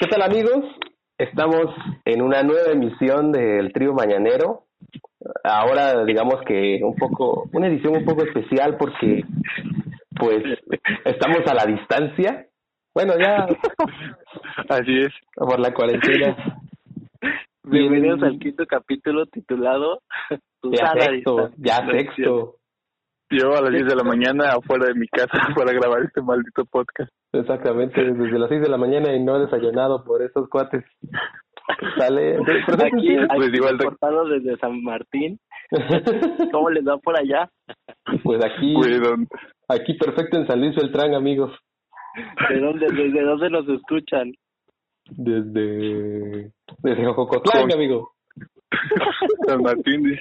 ¿Qué tal, amigos? Estamos en una nueva emisión del Trío Mañanero. Ahora digamos que una edición un poco especial porque pues estamos a la distancia. Bueno, ya así es, por la cuarentena. Bienvenidos al 5.º capítulo titulado Ya sexto. Yo a las 10 de la mañana afuera de mi casa para grabar este maldito podcast. Exactamente, desde las 6 de la mañana y no he desayunado por esos cuates. Sale. Aquí reportado desde San Martín. ¿Cómo les va por allá? Pues aquí perfecto en San Luis Beltrán, amigos. ¿Desde dónde nos escuchan? Desde Jococotlán, amigo. San Martín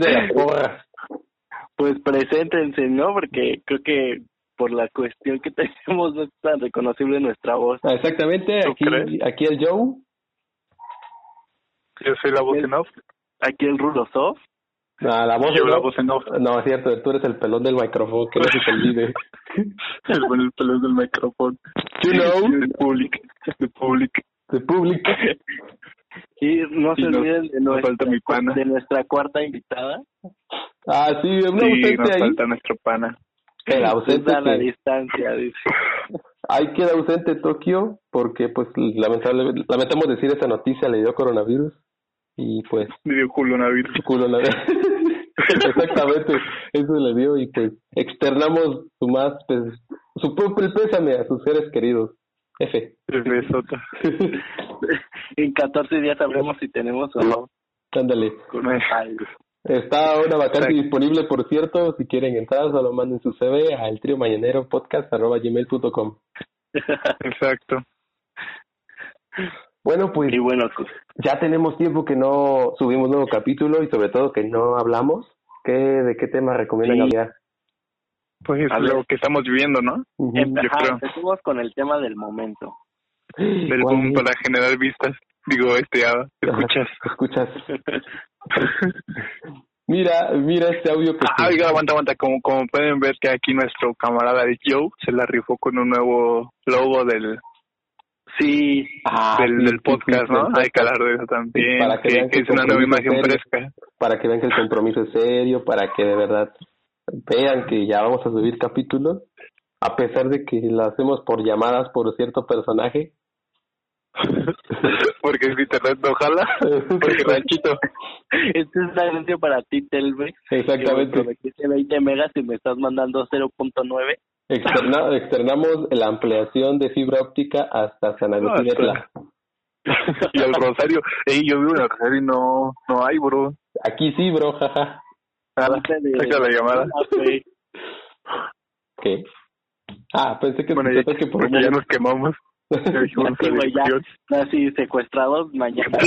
de las Porras. Pues preséntense, ¿no? Porque creo que por la cuestión que tenemos no es tan reconocible nuestra voz. Exactamente, aquí el Joe. Yo soy la voz en off. Aquí el Rulosoft. Ah, la voz yo la voz en off. No, es cierto, tú eres el pelón del micrófono, que no se te olvide. El pelón del micrófono. You know. The public. Y no se olviden de nuestra cuarta invitada. Ah, sí, nos falta nuestro pana. El ausente a la distancia, dice. Ahí queda ausente Tokio, porque pues lamentamos decir esta noticia, le dio coronavirus y pues... Le dio culonavirus. Exactamente, eso le dio y pues externamos su propio pésame a sus seres queridos. F. Besota. En 14 días sabremos si tenemos o no. Ándale. Está una vacante disponible, por cierto. Si quieren entrar, solo manden su CV al triomañaneropodcast@gmail.com. Exacto. Bueno, pues ya tenemos tiempo que no subimos nuevo capítulo y sobre todo que no hablamos. ¿De qué tema recomiendan hablar? Pues lo que estamos viviendo, ¿no? Empezamos con el tema del momento. Del boom para generar vistas. Digo, escuchas. Mira este audio que... Oiga, aguanta. Como pueden ver que aquí nuestro camarada Joe se la rifó con un nuevo logo del... Sí. Del podcast, ¿no? Hay que hablar de eso también. Para que vean que es una nueva imagen fresca. Para que vean que el compromiso es serio, para que de verdad vean que ya vamos a subir capítulos. A pesar de que la hacemos por llamadas por cierto personaje. Porque el internet no jala, porque ranchito. Este es un anuncio para ti, Telmex. Exactamente. Me prometiste 20 megas y me estás mandando 0.9. Externamos la ampliación de fibra óptica hasta San Agustín. Y el Rosario. Yo vivo en el Rosario y no hay, bro. Aquí sí, bro, jaja. Saca la llamada. ¿Qué? Pensé que... Bueno, ya nos quemamos. Así secuestrados mañana.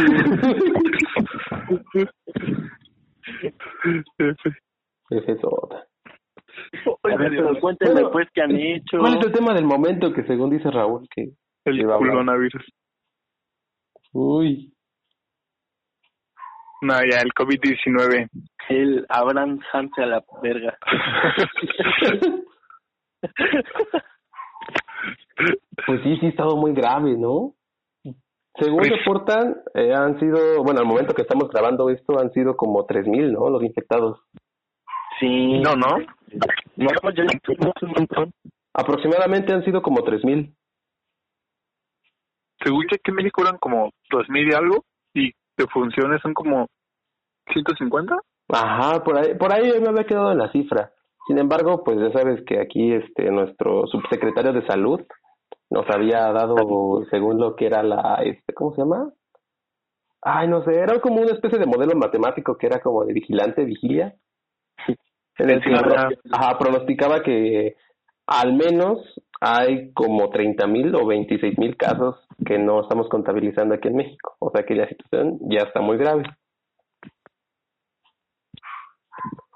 Es eso. Pero cuéntenme pues qué han hecho. ¿Cuál es el tema del momento que según dice Raúl que el coronavirus? Uy. No, ya el COVID-19. El Abraham Hans a la verga. Pues sí, ha estado muy grave, ¿no? Según reportan, han sido, bueno, al momento que estamos grabando esto, han sido como 3,000, ¿no? Los infectados. Sí. No, pues ya es un montón. Aproximadamente han sido como 3,000. Según ya que en México eran como 2,000 y algo, y de funciones son como 150. Ajá, por ahí me había quedado en la cifra. Sin embargo, pues ya sabes que aquí nuestro subsecretario de Salud nos había dado, según lo que era la, ¿cómo se llama? Ay, no sé, era como una especie de modelo matemático que era como de vigilia. En el que pronosticaba que al menos hay como 30,000 o 26,000 casos que no estamos contabilizando aquí en México. O sea que la situación ya está muy grave.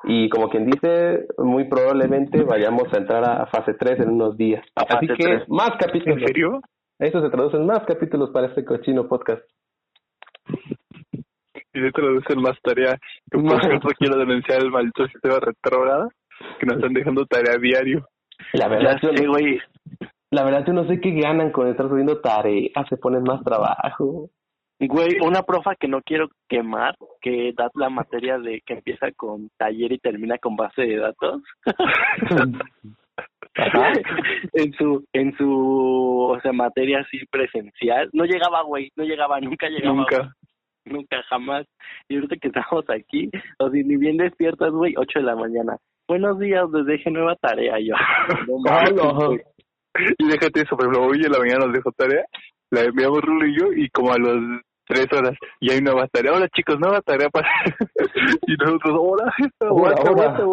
Y como quien dice, muy probablemente vayamos a entrar a fase 3 en unos días. Así que 3. Más capítulos. ¿En serio? Eso se traduce en más capítulos para este cochino podcast. Y se traduce en más tarea. Yo, por ejemplo, quiero denunciar el maldito sistema retrógrado que nos están dejando tarea diario. La verdad, yo no sé qué ganan con estar subiendo tareas, se ponen más trabajo. Güey, una profa que no quiero quemar, que da la materia de que empieza con taller y termina con base de datos. en su o sea, materia así presencial, no llegaba, güey, nunca llegaba. Nunca, jamás. Y ahorita que estamos aquí, o sea, ni bien despiertas, güey, 8 de la mañana. Buenos días, les dejé nueva tarea yo. No. Y déjate eso, por ejemplo, hoy en la mañana nos dejó tarea, la enviamos Rulo y yo, y como a las 3 horas, y hay nueva tarea. Hola chicos, nueva tarea para... Y nosotros, aguanta.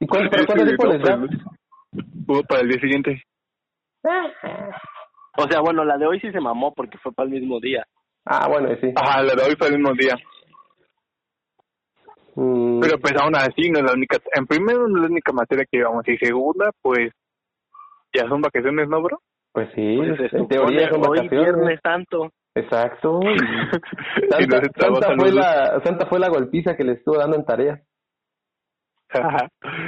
¿Y cuánto tiempo les da? Para el día siguiente. O sea, bueno, la de hoy sí se mamó, porque fue para el mismo día. Ah, bueno, sí. Ajá, la de hoy fue el mismo día. Pero pues aún así, no es la única... En primero, no es la única materia que llevamos. Y segunda, pues... ¿Ya son vacaciones, no, bro? Pues sí, pues en teoría son vacaciones. Hoy Viernes Santo. Exacto. Santa fue la golpiza que le estuvo dando en tarea.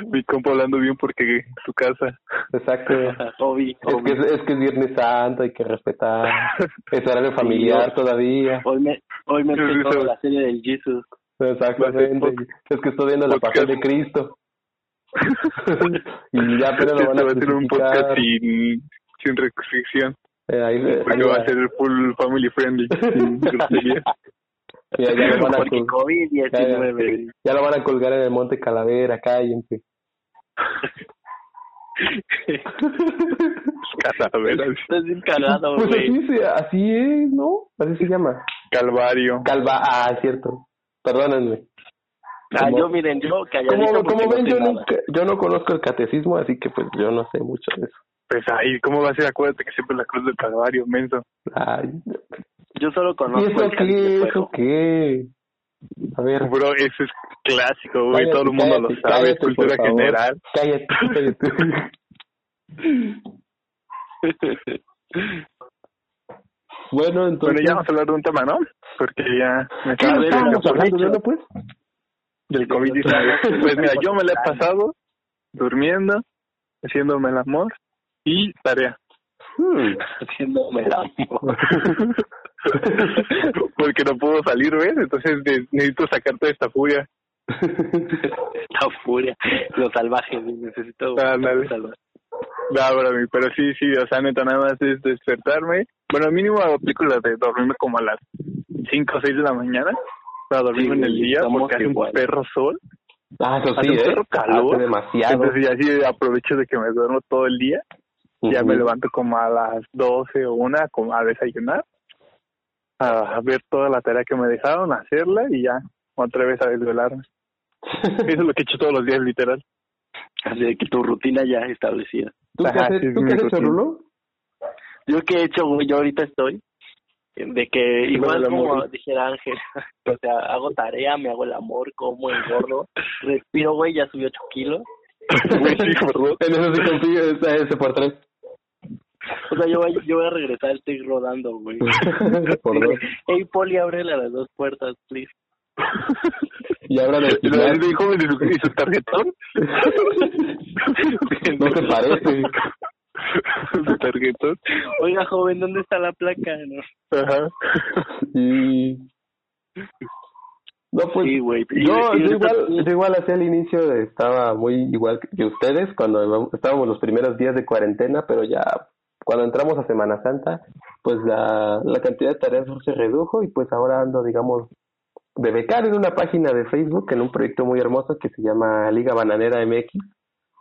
Mi compa hablando bien porque su casa. Exacto. Obvio. Es que es Viernes Santo, hay que respetar. Es horario familiar todavía. Hoy me tocó la serie del Jesus. Exactamente. Es que estoy viendo La pasión de Cristo. Y ya, pero lo van a hacer un podcast sin restricción. Porque va a ser full family friendly. Sin grosería. Mira, ya lo van a colgar en el Monte Calavera, cállense. Calavera. Estás encarado, güey. Pues así es, ¿no? Así se llama. Calvario. Cierto. Perdónenme. Yo, miren, yo calladito. Como ven, yo no conozco el catecismo, así que pues yo no sé mucho de eso. Pues ahí, ¿cómo va a ser? Acuérdate que siempre la cruz del Calvario, menso. Ay, yo solo conozco. ¿Y eso qué? ¿Eso qué? A ver. Bro, eso es clásico, güey. Todo el mundo lo sabe, es cultura general. Cállate. Bueno, entonces. Bueno, ya vamos a hablar de un tema, ¿no? Porque ya me acabo de hablar, pues. Del COVID-19. Pues mira, yo me la he pasado durmiendo, haciéndome el amor y tarea. Haciéndome el amor. Porque no puedo salir, ¿ves? Entonces necesito sacar toda esta furia. Los salvajes, necesito... Salvaje. Pero sí, o sea, neta, nada más es despertarme. Bueno, mínimo aplico la de dormirme como a las 5 o 6 de la mañana. Para dormirme en el día, porque hace igual. Un perro sol. Ah, eso sí, hace un perro calor. Hace demasiado. Entonces ya sí aprovecho de que me duermo todo el día. Uh-huh. Ya me levanto como a las 12 o 1 a desayunar. A ver toda la tarea que me dejaron, hacerla y ya otra vez a desvelarme. Eso es lo que he hecho todos los días, literal. Así de que tu rutina ya es establecida. ¿Tú qué has hecho, Rulo? Yo qué he hecho, güey. Yo ahorita estoy. De que igual como dijera Ángel, o sea, hago tarea, me hago el amor, como engordo, respiro, güey, ya subí 8 kilos. Güey, sí, perdón. En eso sí confío, está ese por 3. O sea, yo voy a regresar, estoy rodando, güey. Por 2. Hey, Poli, ábrele a las 2 puertas, please. Y ahora le dijo, ¿y su tarjetón? No se parece. Oiga, joven, ¿dónde está la placa? ¿No? Ajá. Y... No, pues, sí, güey. Yo igual hacia el inicio estaba muy igual que ustedes cuando estábamos los primeros días de cuarentena, pero ya cuando entramos a Semana Santa, pues la cantidad de tareas se redujo y pues ahora ando, digamos, de becario en una página de Facebook en un proyecto muy hermoso que se llama Liga Bananera MX.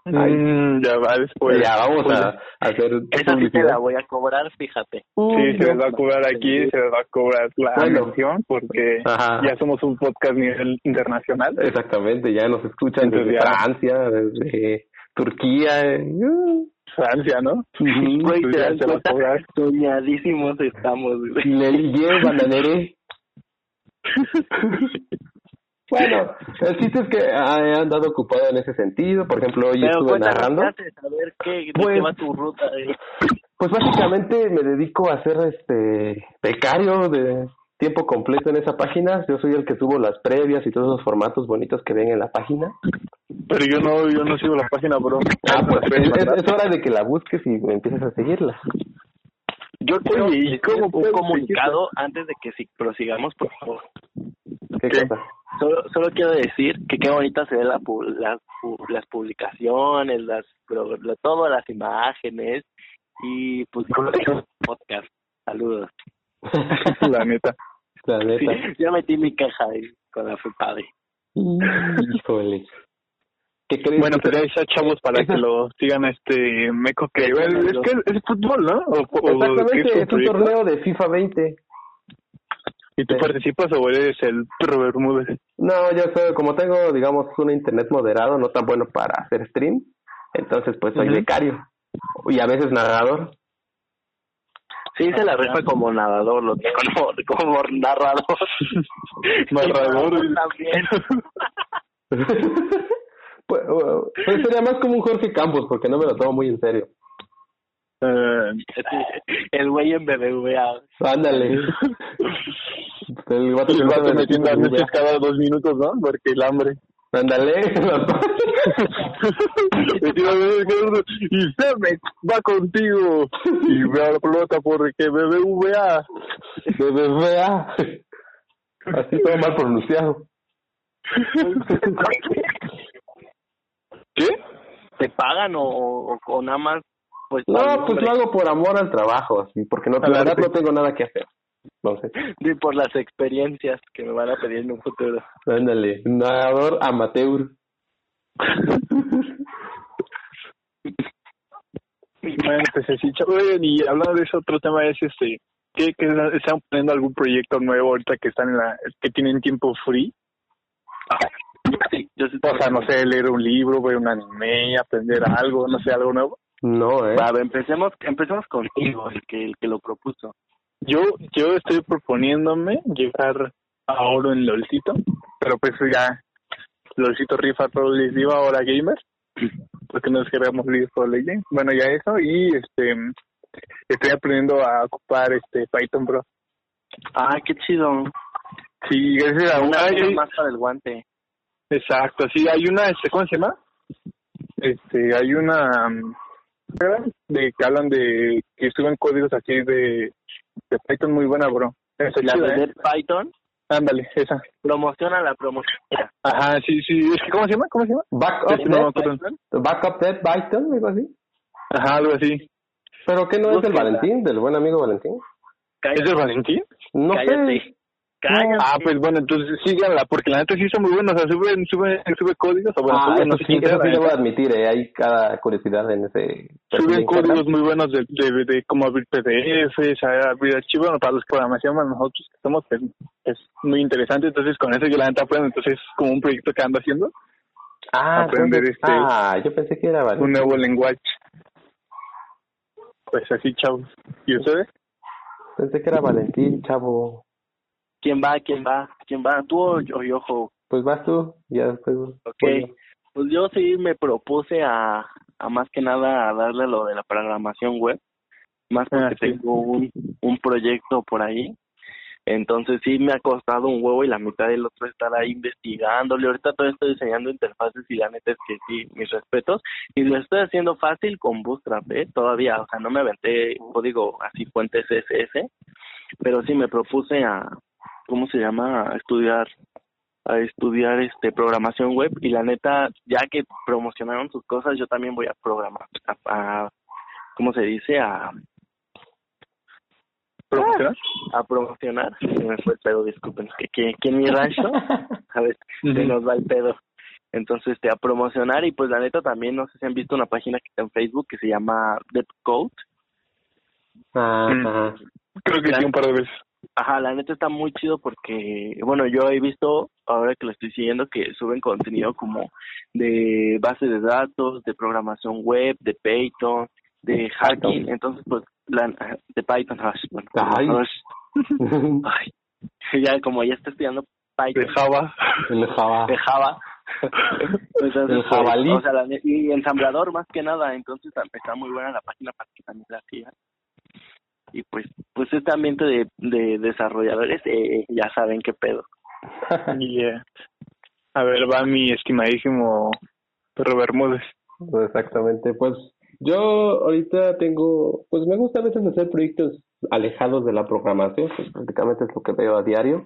Ya vamos a hacer esa publicidad. Sí te la voy a cobrar, fíjate. Sí, se les va a cobrar aquí, se les va a cobrar la atención porque ya somos un podcast a nivel internacional. Exactamente, ya nos escuchan desde Francia, desde Turquía. Francia, ¿no? Güey, te das cuenta, soñadísimos estamos, güey. Le dije, Bananere. Bueno, el chiste es que he andado ocupado en ese sentido. Por ejemplo, hoy estuve narrando. A ver qué va tu ruta. Pues básicamente me dedico a ser becario de tiempo completo en esa página. Yo soy el que subo las previas y todos los formatos bonitos que ven en la página. Pero yo no sigo la página, bro. Ah, pues es hora de que la busques y empieces a seguirla. Yo quiero un comunicado antes de que prosigamos, por favor. ¿Qué cosa? Solo quiero decir que qué bonita se ven las publicaciones, todas las imágenes y pues el podcast. Saludos. La neta. Sí, ya metí mi caja ahí con la FEPADE. Híjole. ¿Qué crees? Bueno, pero ahí chavos para que lo sigan meco que... Es que es fútbol, ¿no? Exactamente, es un torneo de FIFA 20. ¿Y tú participas o eres el Pro Bermúdez? No, yo soy, como tengo, digamos, un internet moderado, no tan bueno para hacer stream, entonces pues soy becario y a veces nadador. Sí, se la rifa como nadador, lo tengo como narrador. Narrador también. Pues sería más como un Jorge Campos, porque no me lo tomo muy en serio. El güey en BBVA. Ándale. El vato metiendo a veces cada 2 minutos, ¿no? Porque el hambre. Ándale. Y se me va contigo. Y me aplota porque BBVA. BBVA. Así todo mal pronunciado. ¿Qué? ¿Te pagan o nada más? Pues, no, pues lo hago por amor al trabajo, así, porque no, la verdad no tengo nada que hacer. No sé. Y por las experiencias que me van a pedir en un futuro. Ándale, nadador amateur. Bueno, pues así, chavales, y hablando de eso, otro tema es que están poniendo algún proyecto nuevo ahorita que están que tienen tiempo free. Sí, o sea, no sé, leer un libro, ver un anime, aprender algo, no sé, algo nuevo. No, Vale, empecemos contigo, el que lo propuso. Yo estoy proponiéndome llegar a oro en Lolcito, pero pues ya Lolcito rifa Pro Plus App ahora gamer, porque nos queremos League Pro Legends. Bueno, ya eso, y estoy aprendiendo a ocupar Python, bro. Ah, qué chido. Sí, gracias a una vez más para el guante. Exacto, sí, hay una, ¿cómo se llama? Hay una... de que hablan de que suben códigos aquí de Python muy buena, bro. Eso la chida, de Python. Ándale, esa. Promociona la promoción. Ajá, sí. Es que ¿Cómo se llama? Backup de Python, algo así. Ajá, algo así. ¿Pero qué no es el Valentín, del buen amigo Valentín? Cállate. ¿Es el Valentín? No sé. Cállate. Ah, pues bueno, entonces síganla, porque la neta sí son muy buenos, o sea, suben códigos, o bueno, suben, no sé, sí, eso sí lo voy a admitir, hay cada curiosidad en ese... Suben códigos muy buenos de cómo abrir PDFs, abrir archivos, bueno, para los programación, para nosotros que somos, es muy interesante, entonces con eso yo la neta aprendo, entonces es como un proyecto que ando haciendo. Ah, aprender yo pensé que era Valentín. Un nuevo lenguaje. Pues así, chavos. ¿Y ustedes? Pensé que era Valentín, chavo. ¿Quién va? ¿Tú o yo? Pues vas tú, ya después. Okay, pues yo sí me propuse a más que nada a darle lo de la programación web, más porque tengo un proyecto por ahí, entonces sí me ha costado un huevo y la mitad del otro estar ahí investigándole, ahorita todo estoy diseñando interfaces y la neta es que sí, mis respetos, y lo estoy haciendo fácil con Bootstrap, todavía, o sea, no me aventé código así fuente CSS, pero sí me propuse a estudiar programación web y la neta, ya que promocionaron sus cosas, yo también voy a programar a promocionar. Se me fue el pedo, disculpen, que aquí en mi rancho a ver, se nos va el pedo, entonces a promocionar. Y pues la neta también, no sé si han visto una página que está en Facebook que se llama Dev Code. Creo que sí, un par de veces. Ajá, la neta está muy chido porque, bueno, yo he visto, ahora que lo estoy siguiendo, que suben contenido como de bases de datos, de programación web, de Python, de hacking, entonces pues de Python hash, bueno, ya como ya está estudiando Python, de Java, entonces, el jabalí, o sea, y ensamblador más que nada, entonces está muy buena la página para que también la sigan. Y pues este ambiente de desarrolladores, ya saben qué pedo. Yeah. A ver, va mi estimadísimo Perro Bermúdez. Exactamente, pues yo ahorita tengo, pues me gusta a veces hacer proyectos alejados de la programación, pues prácticamente es lo que veo a diario.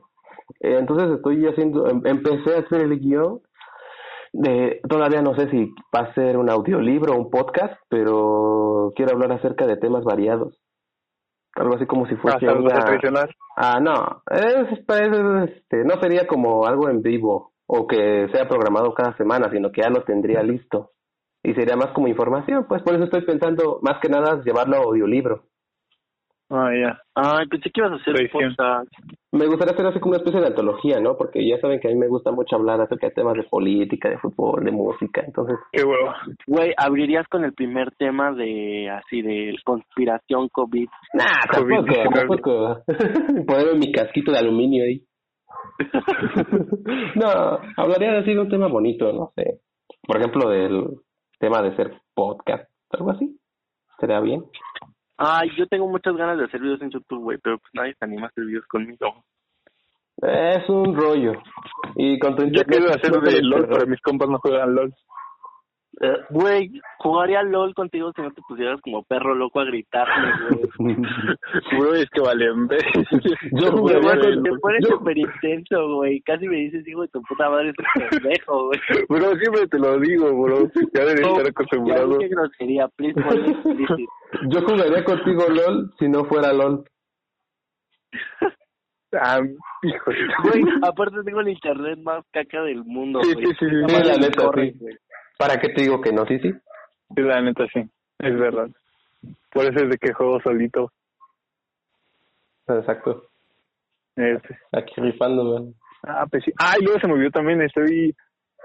Entonces estoy haciendo, empecé a hacer el guión de, todavía no sé si va a ser un audiolibro o un podcast, pero quiero hablar acerca de temas variados. Algo así como si fuese una... Ah, no, no sería como algo en vivo o que sea programado cada semana, sino que ya lo tendría listo. Y sería más como información, pues por eso estoy pensando más que nada llevarlo a audiolibro. Ah, ya. Yeah. Ah, pensé que ibas a hacer podcast. Me gustaría hacer así como una especie de antología, ¿no? Porque ya saben que a mí me gusta mucho hablar acerca de temas de política, de fútbol, de música, entonces... ¡Qué huevo! Güey, ¿abrirías con el primer tema de, así, de conspiración COVID? Nah, tampoco. Ponerme mi casquito de aluminio ahí. No, hablaría así de un tema bonito, no sé. Por ejemplo, del tema de ser podcast, algo así. ¿Sería bien? Ay, yo tengo muchas ganas de hacer videos en YouTube, güey, pero pues nadie se anima a hacer videos conmigo. Es un rollo. Y con tu internet... Yo quiero hacer de LOL, pero mis compas no juegan LOL. Güey, jugaría LOL contigo si no te pusieras como perro loco a gritarme, güey. Güey, es que vale, en vez. Te pones súper intenso, güey. Casi me dices, hijo de tu puta madre, es un pendejo, güey. Bro, siempre te lo digo, bro. Ya debería estar acostumbrado. Qué grosería, please, please. Yo jugaría contigo LOL si no fuera LOL. Ah, hijo de... Güey, aparte tengo el internet más caca del mundo, güey. Sí, la neta, sí. ¿Para qué te digo que no? Sí. Sí, la neta, sí. Es verdad. Por eso es de que juego solito. Exacto. Aquí rifándome. Ah, pues sí. Ah, y luego se me vio también. Estoy...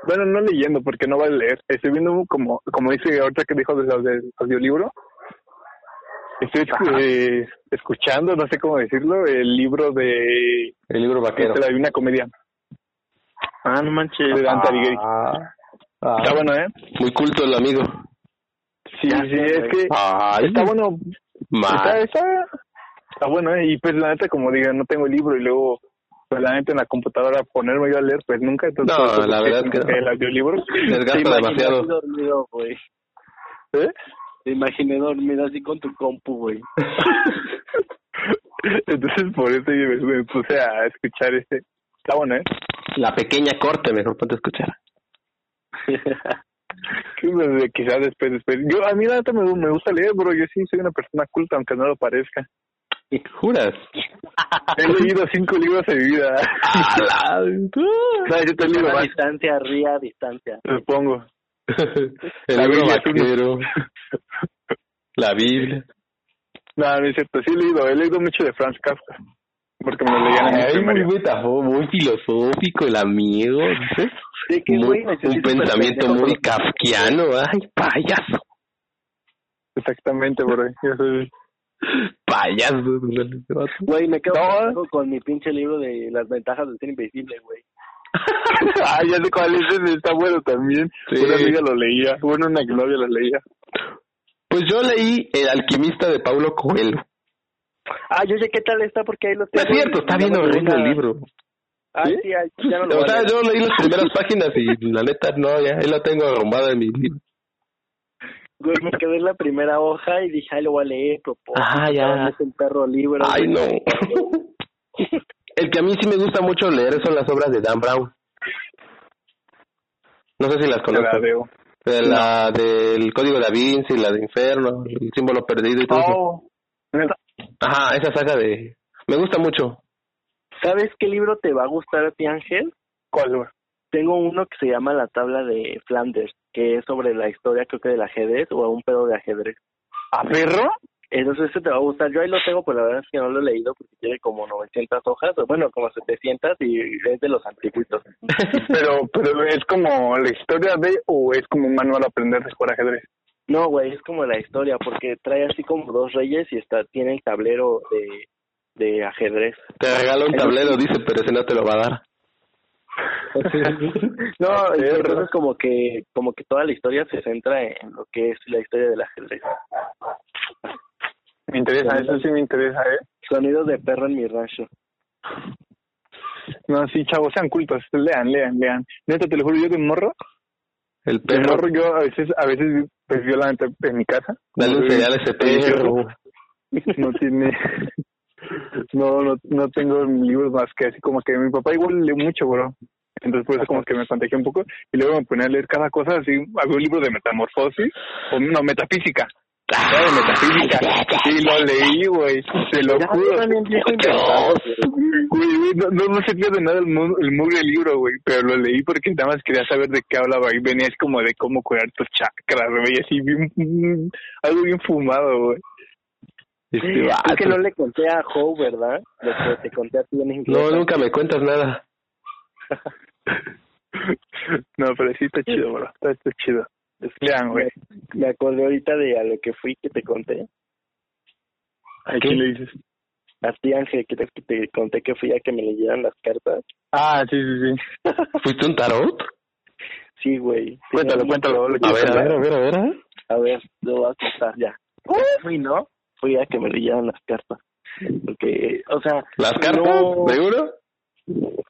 Bueno, no leyendo porque no va a leer. Estoy viendo como dice ahorita que dijo del audiolibro. Estoy escuchando, no sé cómo decirlo, el libro vaquero. De la Divina Comedia. Ah, no manches. De Dante Alighieri. Está bueno, ¿eh? Muy culto el amigo. Sí, es que está bueno. Está bueno, ¿eh? Y pues la neta, como digan, no tengo el libro y luego, pues la neta en la computadora ponerme yo a leer, pues nunca. Entonces, no, la verdad es que no. El audiolibro desgasta demasiado. Dormido, güey. ¿Eh? Te imaginé dormido así con tu compu, güey. Entonces por eso yo me puse a escuchar este. Está bueno, ¿eh? La pequeña corte, mejor ponte a escuchar. Quizás después. Yo, a mí la neta me gusta leer, bro. Yo sí soy una persona culta, aunque no lo parezca. ¿Juras? He leído 5 libros en mi vida. No, yo te leo a distancia, ría a distancia. Supongo. El libro vaquero. La Biblia. No, es cierto. Sí he leído mucho de Franz Kafka. Porque me lo leían en mi primaria. Muy filosófico el amigo. ¿Sí? Sí, que muy, un pensamiento muy kafkiano, ay, payaso. Exactamente, bro. Payaso. Güey, me quedo con mi pinche libro de las ventajas de ser invisible, güey. Ah, ya sé cuál es, está bueno también. Sí. Una amiga lo leía, una novia lo leía. Pues yo leí El alquimista de Paulo Coelho. Ah, yo sé qué tal está porque ahí lo tengo. Es cierto, está bien horrible el libro. ¿Sí? Ah, sí, ya no lo o sea, yo leí las primeras páginas y la neta no, ya ahí la tengo arrumbada en mi libro. Güey, me quedé en la primera hoja y dije, ay, lo voy a leer, ya. Es un perro libre. Ay, no. El que a mí sí me gusta mucho leer son las obras de Dan Brown. No sé si las conozco. La veo. La del Código Da Vinci, la de Inferno, el símbolo perdido y todo eso. Ajá, esa saga de... Me gusta mucho. ¿Sabes qué libro te va a gustar a ti, Ángel? ¿Cuál, güey? Tengo uno que se llama La tabla de Flanders, que es sobre la historia, creo que del ajedrez o un pedo de ajedrez. ¿A perro? Entonces ese te va a gustar. Yo ahí lo tengo, pero la verdad es que no lo he leído porque tiene como 900 hojas, o bueno, como 700 y es de los antiguitos. pero ¿es como la historia de o es como un manual a aprender de jugar ajedrez? No, güey, es como la historia, porque trae así como dos reyes y está, tiene el tablero de ajedrez. Te regala un tablero, dice, pero ese no te lo va a dar. No, entonces como que toda la historia se centra en lo que es la historia del ajedrez. Me interesa, eso sí me interesa, ¿eh? Sonidos de perro en mi rancho. No, sí, chavos, sean cultos, lean. Neta, te lo juro, yo que morro. El perro. El morro yo a veces, pues yo la neta en mi casa. Dale un cereal a ese perro. No tiene... No tengo libros más que así como que mi papá igual lee mucho, bro. Entonces por eso como que me contagié un poco. Y luego me ponía a leer cada cosa así, algún libro de metamorfosis, o no, metafísica. Claro, de metafísica. Sí, lo leí, güey. Te lo juro. No se pierde nada el mugre libro, güey. Pero lo leí porque nada más quería saber de qué hablaba. Y venía así como de cómo curar tus chakras, güey. Así bien, algo bien fumado, güey. Es que no le conté a Joe, ¿verdad? Lo que te conté a ti en inglés. No, nunca me cuentas nada. No, pero sí está chido, bro. Está chido. Lean, güey. Me acordé ahorita de a lo que fui que te conté. ¿A quién le dices? A ti, Ángel, que te conté que fui a que me leyeran las cartas. Ah, sí. ¿Fuiste un tarot? Sí, güey. Cuéntalo. A ver. A ver, lo voy a contar ya. Fui, ¿no? Fui a que me leyeran las cartas. Porque, o sea... ¿Las cartas? No... ¿Seguro?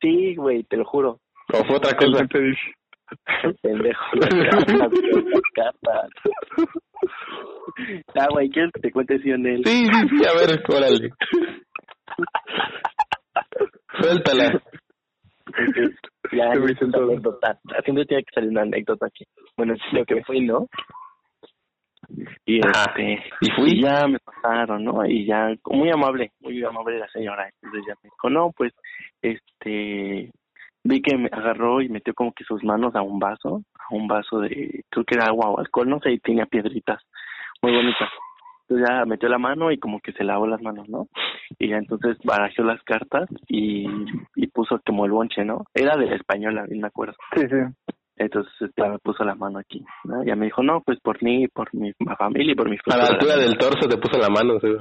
Sí, güey, te lo juro. ¿O fue otra cosa? Pendejo, las cartas. Ah, güey, ¿quieres que te cuente si en él? Sí, a ver, órale. Suéltala. Entonces, ya, siempre tiene que salir una anécdota aquí. Bueno, es lo que fui, ¿no? Y y ya me pasaron, ¿no? Y ya, muy amable la señora. Entonces ya me dijo, no, pues, vi que me agarró y metió como que sus manos a un vaso de, creo que era agua o alcohol, no sé, y tenía piedritas muy bonitas. Entonces ya metió la mano y como que se lavó las manos, ¿no? Y ya entonces barajó las cartas y puso como el bonche, ¿no? Era de la española, bien me acuerdo. Sí. Entonces me puso la mano aquí, ¿no? Ya me dijo, no, pues por mí, por mi familia y por mi familia. A la altura del torso te puso la mano, ¿sí?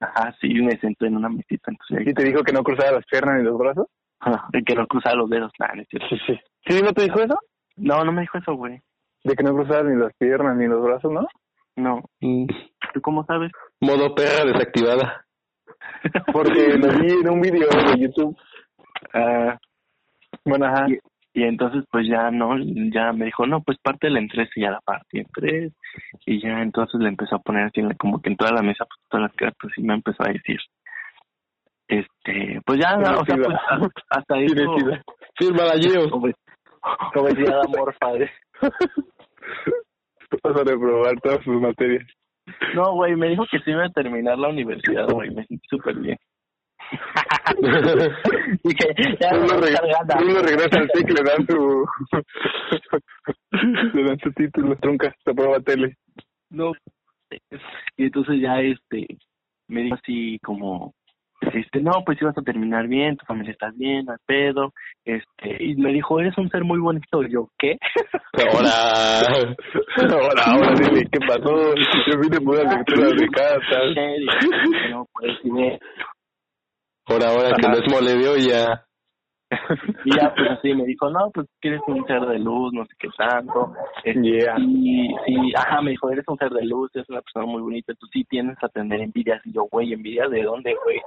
Ajá, sí, me sentó en una mesita. Entonces, ¿y te dijo que no cruzara las piernas ni los brazos? Ah, que no cruzara los dedos, nada, no es cierto. Sí. ¿Sí no te dijo eso? No me dijo eso, güey. ¿De que no cruzara ni las piernas ni los brazos, no? No. ¿Tú cómo sabes? Modo perra desactivada. Porque lo vi en un video de YouTube. Bueno, ajá. Y entonces pues ya me dijo, no, pues pártela en tres, y ya la partí en tres, y ya entonces le empezó a poner así como que en toda la mesa, pues, todas las cartas, y me empezó a decir, pues ya, no, o sea, pues, hasta ahí. Fírmala, Gio. Obesidad, amor, padre. Vas a reprobar todas sus materias. No, güey, me dijo que sí iba a terminar la universidad, güey, me sentí súper bien. Dije, ya uno regresa al TEC, le dan su título, trunca, se aprueba tele. No. Y entonces ya me dijo así como, no, pues ibas a terminar bien, tu familia está bien, al pedo, y me dijo, eres un ser muy bonito. Y yo, ¿qué? Ahora, dime, ¿qué pasó? Yo vine por una lectura de cartas. No, pues, dime. Ahora que no es mole de olla. Y ya, pues así me dijo, no, pues que eres un ser de luz, no sé qué tanto. Sí, ajá, me dijo, eres un ser de luz, eres una persona muy bonita, tú sí tienes a tener envidias. Y yo, güey, ¿envidias de dónde, güey?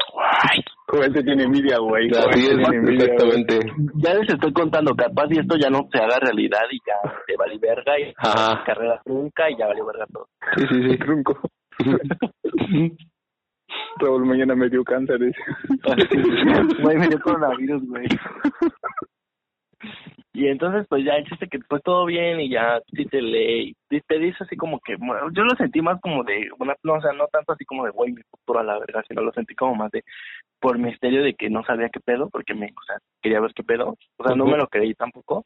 Joder, te tiene envidia, güey. Así es, exactamente. Ya les estoy contando, capaz y esto ya no se haga realidad y ya te vale verga, y carrera trunca y ya vale verga todo. Sí, trunco. Raúl, mañana me dio cáncer. Güey, me dio coronavirus, güey. Y entonces, pues ya, el chiste que pues todo bien y ya, sí te lee. Y te dice así como que, bueno, yo lo sentí más como de, bueno, no, o sea, no tanto así como de, güey, mi futuro a la verga, sino lo sentí como más de, por misterio de que no sabía qué pedo, porque quería ver qué pedo. O sea, no me lo creí tampoco.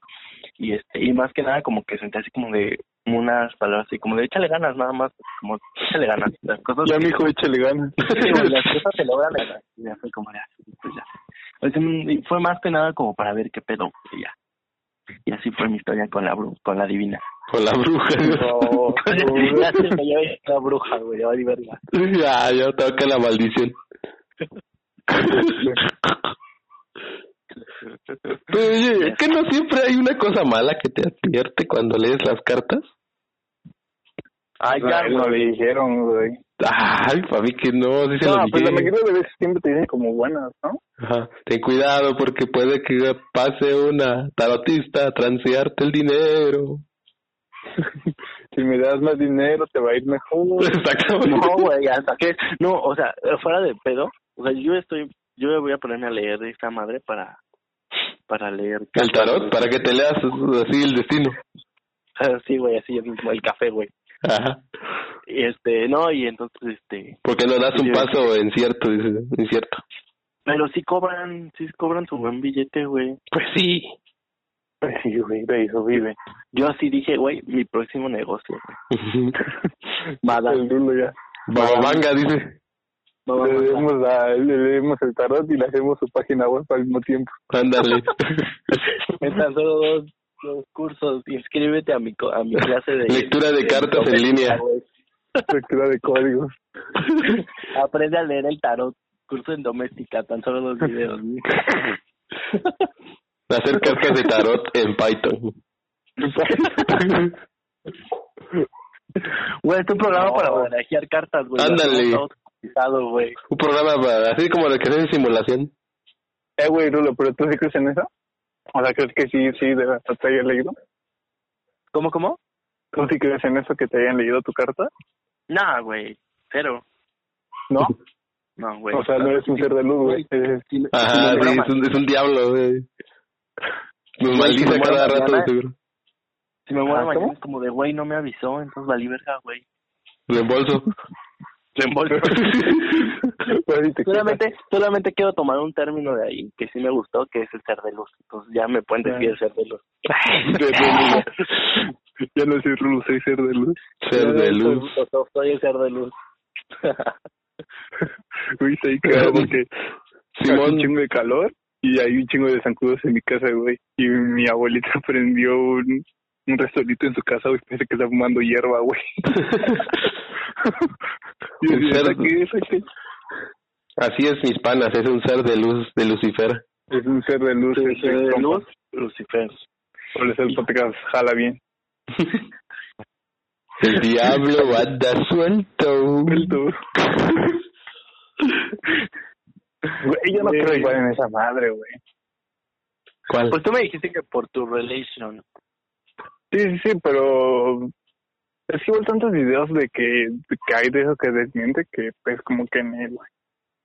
Y y más que nada como que sentí así como de unas palabras así como de échale ganas, nada más, como échale ganas, las cosas ya, mijo, échale ganas. Sí, bueno, las cosas se logran, y ya fue como de así, pues ya. O sea, fue más que nada como para ver qué pedo, y ya. Y así fue mi historia con la Divina. Con la bruja. No, ya se me lleva la bruja, güey, ya va a liberarla. Ya, yo toca la maldición. Pero oye, ¿que no siempre hay una cosa mala que te advierte cuando lees las cartas? Ay, ya no le dijeron, güey. Ay, para mí que no, sí se lo dijeron. Pues la mayoría de veces siempre te dicen como buenas, ¿no? Ajá, ten cuidado porque puede que pase una tarotista a transearte el dinero. Si me das más dinero te va a ir mejor. Exactamente. No, güey, hasta que... No, o sea, fuera de pedo, o sea, yo voy a ponerme a leer esta madre para leer... ¿El tarot? Para que te leas así el destino. Sí, güey, así el café, güey. Ajá. No, y entonces, porque no das un paso incierto, dices, incierto. Pero sí cobran su buen billete, güey. Pues sí, güey, de eso vive. Yo así dije, güey, mi próximo negocio, güey. Bababanga, dice. Le demos el tarot y le hacemos su página web al mismo tiempo. Ándale. Metan solo dos cursos, inscríbete a mi clase de lectura de cartas en línea, lectura de códigos, aprende a leer el tarot, curso en doméstica, tan solo 2 videos, ¿sí? Hacer cartas de tarot en Python. Güey, es un programa para manejar cartas, güey. Ándale, un programa para, así como lo que haces en simulación. Güey, Rulo, pero tú sí crees en eso. O sea, ¿crees que sí, de verdad te hayan leído? ¿Cómo? ¿Tú sí crees en eso, que te hayan leído tu carta? Nah, güey, cero. ¿No? No, güey. O sea, no eres un ser de luz, güey. Ajá, sí, es un diablo, güey. Me maldice cada rato, de seguro. Si me muero mañana es como de, güey, no me avisó, entonces valí verga, güey. Reembolso. solamente quiero tomar un término de ahí que sí me gustó, que es el ser de luz. Entonces ya me pueden decir el ser de luz. Ya no soy luz, soy ser de luz. Soy el ser de luz. Uy, soy claro, porque tengo un chingo de calor y hay un chingo de zancudos en mi casa, güey. Y mi abuelita prendió un restaurito en su casa, güey, parece que está fumando hierba, güey. Así es, mis panas, es un ser de luz, de Lucifer. Es un ser de luz, Lucifer. Por eso el podcast jala bien. El diablo anda suelto. Güey, yo no creo igual en esa madre, güey. ¿Cuál? Pues tú me dijiste que por tu relación. Sí, pero... Es que igual tantos videos de que hay de eso que desmiente, que pues como que en él, güey.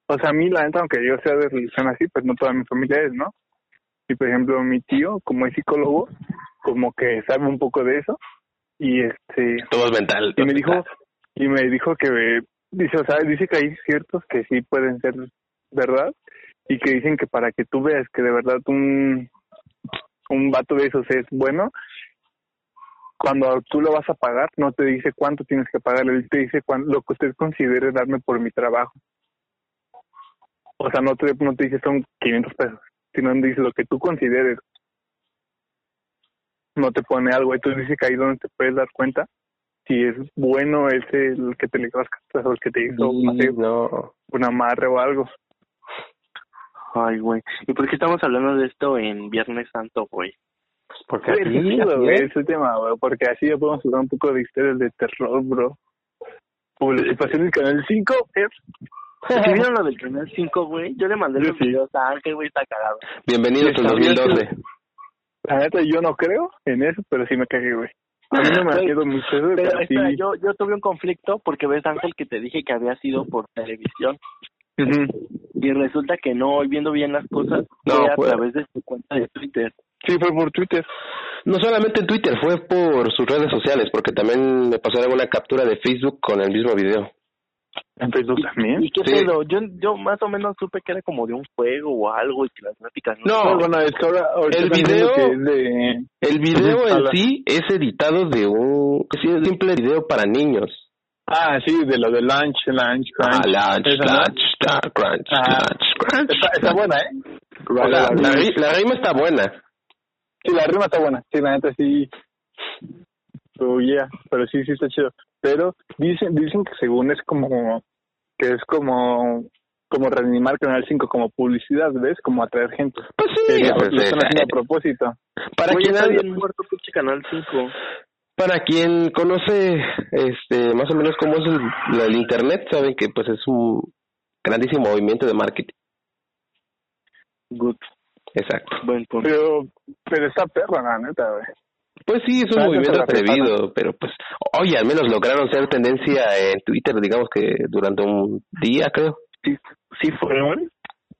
O sea, a mí, la neta, aunque yo sea de religión así, pues no toda mi familia es, ¿no? Y, por ejemplo, mi tío, como es psicólogo, como que sabe un poco de eso. Y todo es mental. Y me dijo que... Dice que hay ciertos que sí pueden ser verdad. Y que dicen que para que tú veas que de verdad un vato de esos es bueno... Cuando tú lo vas a pagar, no te dice cuánto tienes que pagar, él te dice lo que usted considere darme por mi trabajo. O sea, no te dice son 500 pesos, sino te dice lo que tú consideres. No te pone algo, y tú dices que ahí es donde te puedes dar cuenta si es bueno ese el que te le gastas o el que te hizo un amarre o algo. Ay, güey. ¿Y por qué estamos hablando de esto en Viernes Santo, güey? Porque así ese tema, bro, porque así ya podemos hablar un poco de historias de terror, bro. Publicación del Canal 5, ¿Sí vieron lo del Canal 5, güey? Yo le mandé los videos a Ángel, güey, está cagado. Bienvenidos al 2012. La neta, yo no creo en eso, pero sí me cagué, güey. A mí no me quedo mucho. Pero espera, yo tuve un conflicto porque ves, Ángel, que te dije que había sido por televisión. Uh-huh. Y resulta que no, hoy viendo bien las cosas, fue a través de su cuenta de Twitter. Sí, fue por Twitter. No solamente en Twitter, fue por sus redes sociales, porque también me pasó alguna captura de Facebook con el mismo video. ¿En Facebook también? ¿Y qué pedo? Yo más o menos supe que era como de un juego o algo y que las gráficas... No, bueno, es que ahora... El video en sí es editado de un... Es un simple video para niños. Ah, sí, de lo de Lunch Crunch. Lunch Crunch. Está buena, ¿eh? La rima está buena. Sí, la rima está buena. Sí, la neta sí. tu guía, pero sí, sí está chido. Pero dicen que según es como, que es como reanimar Canal 5 como publicidad, ¿ves? Como atraer gente. Pues sí, lo están haciendo a propósito. Para que nadie ha muerto pinche Canal 5. Para quien conoce más o menos cómo es el internet, saben que pues es un grandísimo movimiento de marketing. Good. Exacto. Buen punto. Pero está perra, la neta, güey. Pues sí, es un movimiento atrevido, pero pues... Oye, al menos lograron ser tendencia en Twitter, digamos que durante un día, creo. ¿Sí fue, güey?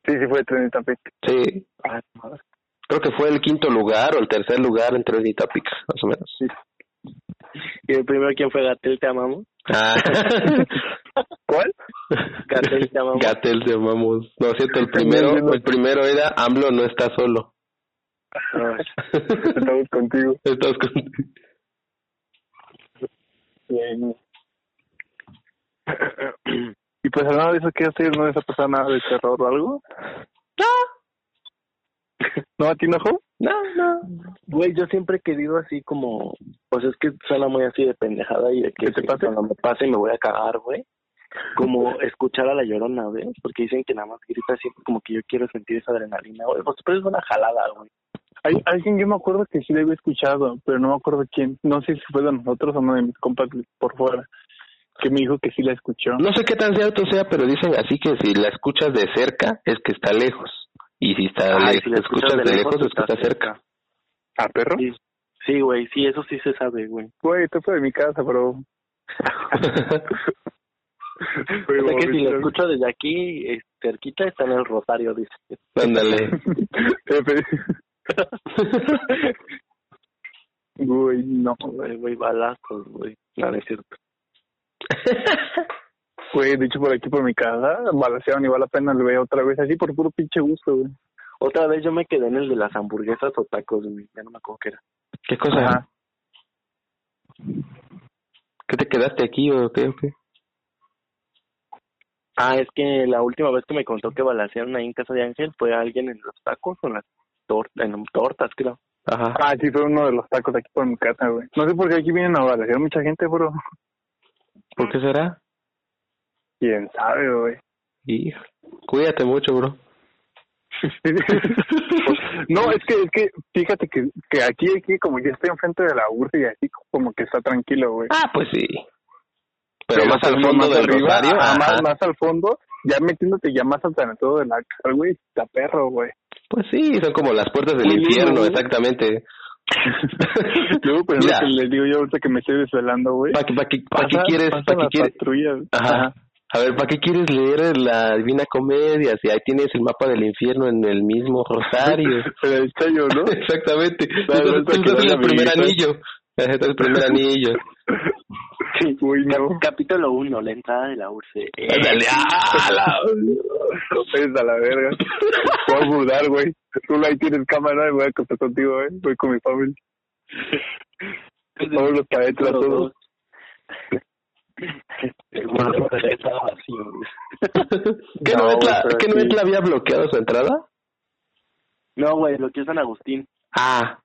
Sí fue Trending Topics. Sí. Ay, madre. Creo que fue el quinto lugar o el tercer lugar en Trending Topics, más o menos. Sí. ¿Y el primero quién fue? Gatel, te amamos. Ah. ¿Cuál? Gatel, te amamos. Gatel, te amamos. No, cierto, el primero era AMLO no está solo. Estamos contigo. Estamos contigo. Bien. Y pues hablando de eso, ¿qué haces? ¿No les ha pasado nada de terror o algo? No. ¿No a ti, Nojo? No. Güey, yo siempre he querido así como... Pues es que suena muy así de pendejada y de que cuando me pase me voy a cagar, güey. Como escuchar a La Llorona, güey. Porque dicen que nada más grita siempre como que yo quiero sentir esa adrenalina, güey. Pues pero es una jalada, güey. Alguien, yo me acuerdo que sí le había escuchado, pero no me acuerdo quién. No sé si fue de nosotros o no de mis compas por fuera, que me dijo que sí la escuchó. No sé qué tan cierto sea, pero dicen así que si la escuchas de cerca es que está lejos. Y si la escuchas de lejos es que está cerca. ¿Ah, perro? Sí, güey, sí, eso sí se sabe, güey. Güey, esto fue de mi casa, bro. O sea que si lo escucho desde aquí, cerquita, está en el Rosario, dice. Ándale. Güey, no, güey, balazos, güey. No es cierto. Güey, de hecho, por aquí, por mi casa, balacearon y vale la pena, lo veo otra vez, así por puro pinche gusto, güey. Otra vez yo me quedé en el de las hamburguesas o tacos, güey. Ya no me acuerdo qué era. ¿Qué cosa? Ajá. ¿Qué te quedaste aquí o qué? Okay. Ah, es que la última vez que me contó que balacearon ahí en casa de Ángel fue alguien en los tacos o en las tortas, creo. Ajá. Ah, sí, fue uno de los tacos aquí por mi casa, güey. No sé por qué aquí vienen a balacear mucha gente, bro. ¿Por qué será? ¿Quién sabe, güey? Hijo, cuídate mucho, bro. No, es que fíjate que aquí como yo estoy enfrente de la URFE y así como que está tranquilo, güey. Ah, pues sí. Pero más al fondo del Rosario, más al fondo, ya metiéndote ya más al sanatorio de la casa, güey, está perro, güey. Pues sí, son como las puertas del infierno, güey. Exactamente. Luego, pues mira, les digo yo ahorita que me estoy desvelando, güey. ¿Para qué quieres? Ajá. A ver, ¿para qué quieres leer la Divina Comedia si ahí tienes el mapa del infierno en el mismo Rosario? Pero ahí está yo, ¿no? Exactamente. Tú estás en el primer anillo. Este es el primer anillo. Sí, uy, no. Capítulo 1, la entrada de la URSE. ¡Dale! ¡Ah! No pesa la verga. Voy a burlar, güey. Tú ahí tienes cámara y voy a contar contigo, ¿eh? Voy con mi familia. Todos los cadetes a todos. Bueno, estaba vacío. ¿Qué no es la había bloqueado su entrada? No, güey, bloqueó San Agustín. Ah.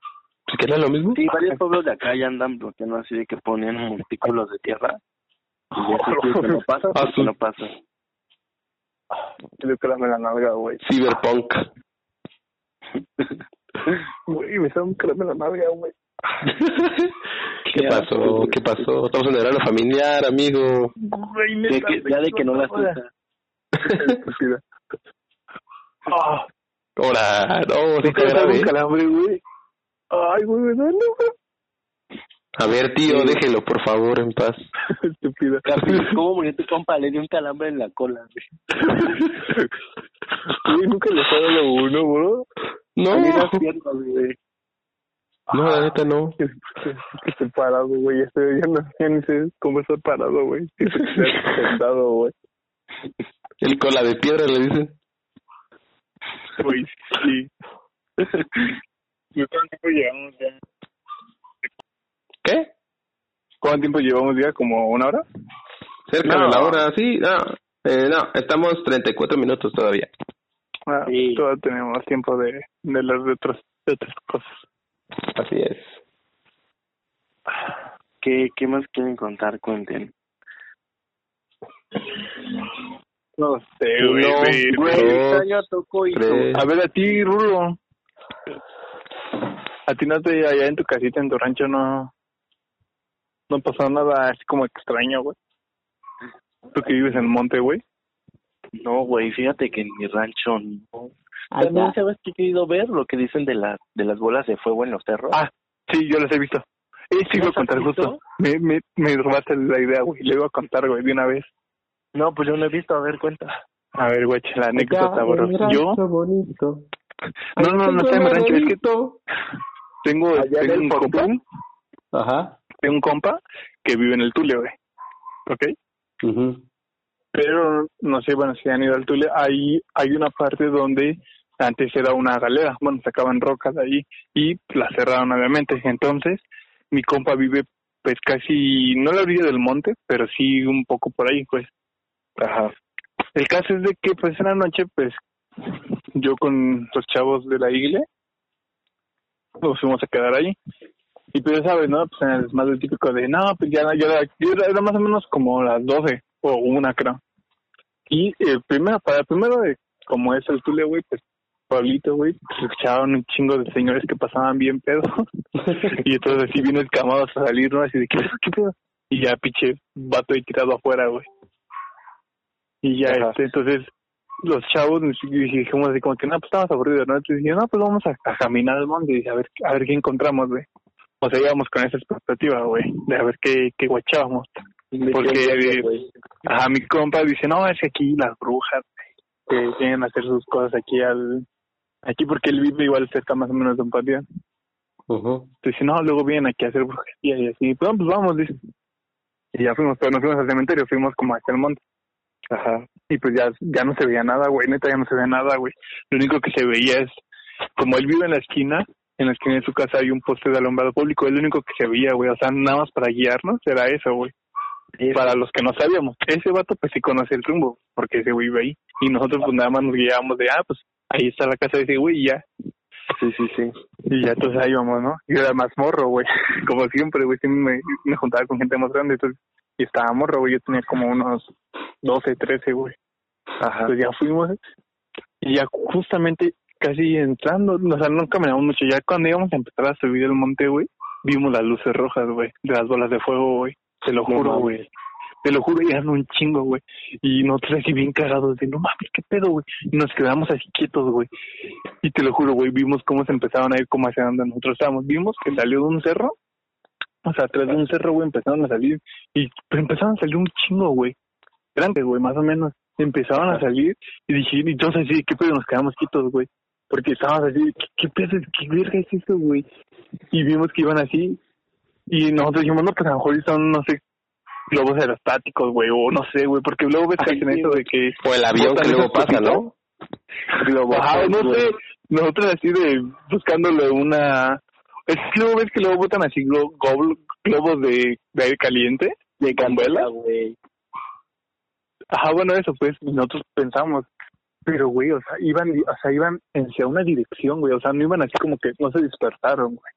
¿Que era lo mismo? Sí, varios pueblos de acá ya andan bloqueando así de que ponían montículos de tierra. Y eso no pasa, eso no pasa. Creo que la me la nalga, güey. Cyberpunk. Güey, me están creme la nalga, güey. ¿Qué pasó? Estamos en el verano familiar, amigo. Güey, de que no la escucha. Ahora, no, si te grabé. Calambre, güey. Ay, güey, no. A ver, tío, déjelo, por favor, en paz. Estúpido. ¿Cómo murió tu compa? Le dio un calambre en la cola, güey. Nunca le fue lo uno, bro. No, la neta, no. Estoy parado, güey. Ya no sé cómo está parado, güey. Estoy sentado, güey. El cola de piedra, le dicen. Güey, sí. ¿Qué? ¿Cuánto tiempo llevamos ya? ¿Como una hora? Cerca de la hora, sí. No, estamos 34 minutos todavía. Ah, sí. Todavía tenemos tiempo de las otras cosas. Así es. ¿Qué más quieren contar? Cuenten. No sé, güey. A ver, a ti, Rulo. A ti no te... Allá en tu casita, en tu rancho, no... No pasó nada así como extraño, güey. Tú que vives en el monte, güey. No, güey, fíjate que en mi rancho no. También, ¿sabes qué he querido ver? Lo que dicen de las bolas de fuego en los cerros. Ah, sí, yo las he visto. Sí, iba a contar justo. Me robaste la idea, güey. Le iba a contar, güey, de una vez. No, pues yo no he visto. A ver, cuenta. A ver, güey, la anécdota, bro. Yo... Bonito. No está en mi rancho. Es que tengo un compa. Ajá. Tengo un compa que vive en El Tule, güey. ¿Ok? Uh-huh. Pero, no sé, bueno, si han ido al Tule, hay una parte donde antes era una galera, bueno, sacaban rocas de ahí y la cerraron obviamente. Entonces, mi compa vive pues casi, no a la orilla del monte, pero sí un poco por ahí, pues. Ajá. El caso es de que pues en la noche, pues, yo con los chavos de la iglesia nos fuimos a quedar ahí. Y pues ya sabes, ¿no? Pues en el desmadre típico de, no, pues ya era más o menos como las 12 o una, creo. Y para el primero, como es El Tule, güey, pues, Pablito, güey, pues escuchaban un chingo de señores que pasaban bien pedo. Y entonces así vienen escamados a salir, ¿no? Así de, ¿qué pedo? Y ya, pinche, vato ahí tirado afuera, güey. Y ya, entonces, los chavos dijimos así como que, no, pues estamos aburridos, ¿no? Entonces dijimos, no, pues vamos a caminar al monte y a ver qué encontramos, güey. O sea, íbamos con esa expectativa, güey, de a ver qué guachábamos. Porque, a mi compa dice, no, es que aquí las brujas que vienen a hacer sus cosas aquí porque él vive igual cerca más o menos de un patio. Uh-huh. Dice, no, luego vienen aquí a hacer brujería y así. Pues vamos, dice. Y ya fuimos, pero nos fuimos al cementerio, fuimos como hasta el monte. Ajá. Y pues ya no se veía nada, güey, neta, ya no se veía nada, güey. Lo único que se veía es, como él vive en la esquina de su casa hay un poste de alumbrado público, es lo único que se veía, güey, o sea, nada más para guiarnos era eso, güey. Para los que no sabíamos, ese vato pues sí conoce el rumbo, porque ese güey iba ahí, y nosotros pues nada más nos guiábamos de, pues ahí está la casa de ese güey, y ya. Sí. Y ya entonces ahí vamos, ¿no? Yo era más morro, güey, como siempre, güey, siempre me juntaba con gente más grande, entonces, y estaba morro, güey, yo tenía como unos 12, 13, güey. Ajá. Entonces ya fuimos, y ya justamente... Casi entrando, o sea, no caminamos mucho. Ya cuando íbamos a empezar a subir el monte, güey, vimos las luces rojas, güey, de las bolas de fuego, güey. Te lo juro, güey. Te lo juro, eran un chingo, güey. Y nosotros así bien cagados de, no mames, qué pedo, güey. Y nos quedamos así quietos, güey. Y te lo juro, güey, vimos cómo se empezaban a ir como hacia donde nosotros estábamos. Vimos que salió de un cerro, o sea, atrás de un cerro, güey, empezaron a salir. Y pues, empezaron a salir un chingo, güey. Grande, güey, más o menos. Empezaban a salir y dije, y entonces sí, qué pedo, nos quedamos quietos, güey. Porque estábamos así, ¿qué pedo? ¿Qué verga es eso, güey? Y vimos que iban así. Y nosotros dijimos, no, pues a lo mejor son, no sé, globos aerostáticos, güey, o no sé, güey. Porque luego ves que hacen eso de que... O el avión que luego pasa, ¿no? Ajá, no sé. Nosotros así de buscándole una... Es que luego ves que luego botan así globos de aire caliente. De candela, güey. Ajá, bueno, eso, pues, nosotros pensamos... Pero, güey, iban hacia una dirección, güey. O sea, no iban así como que no se despertaron, güey.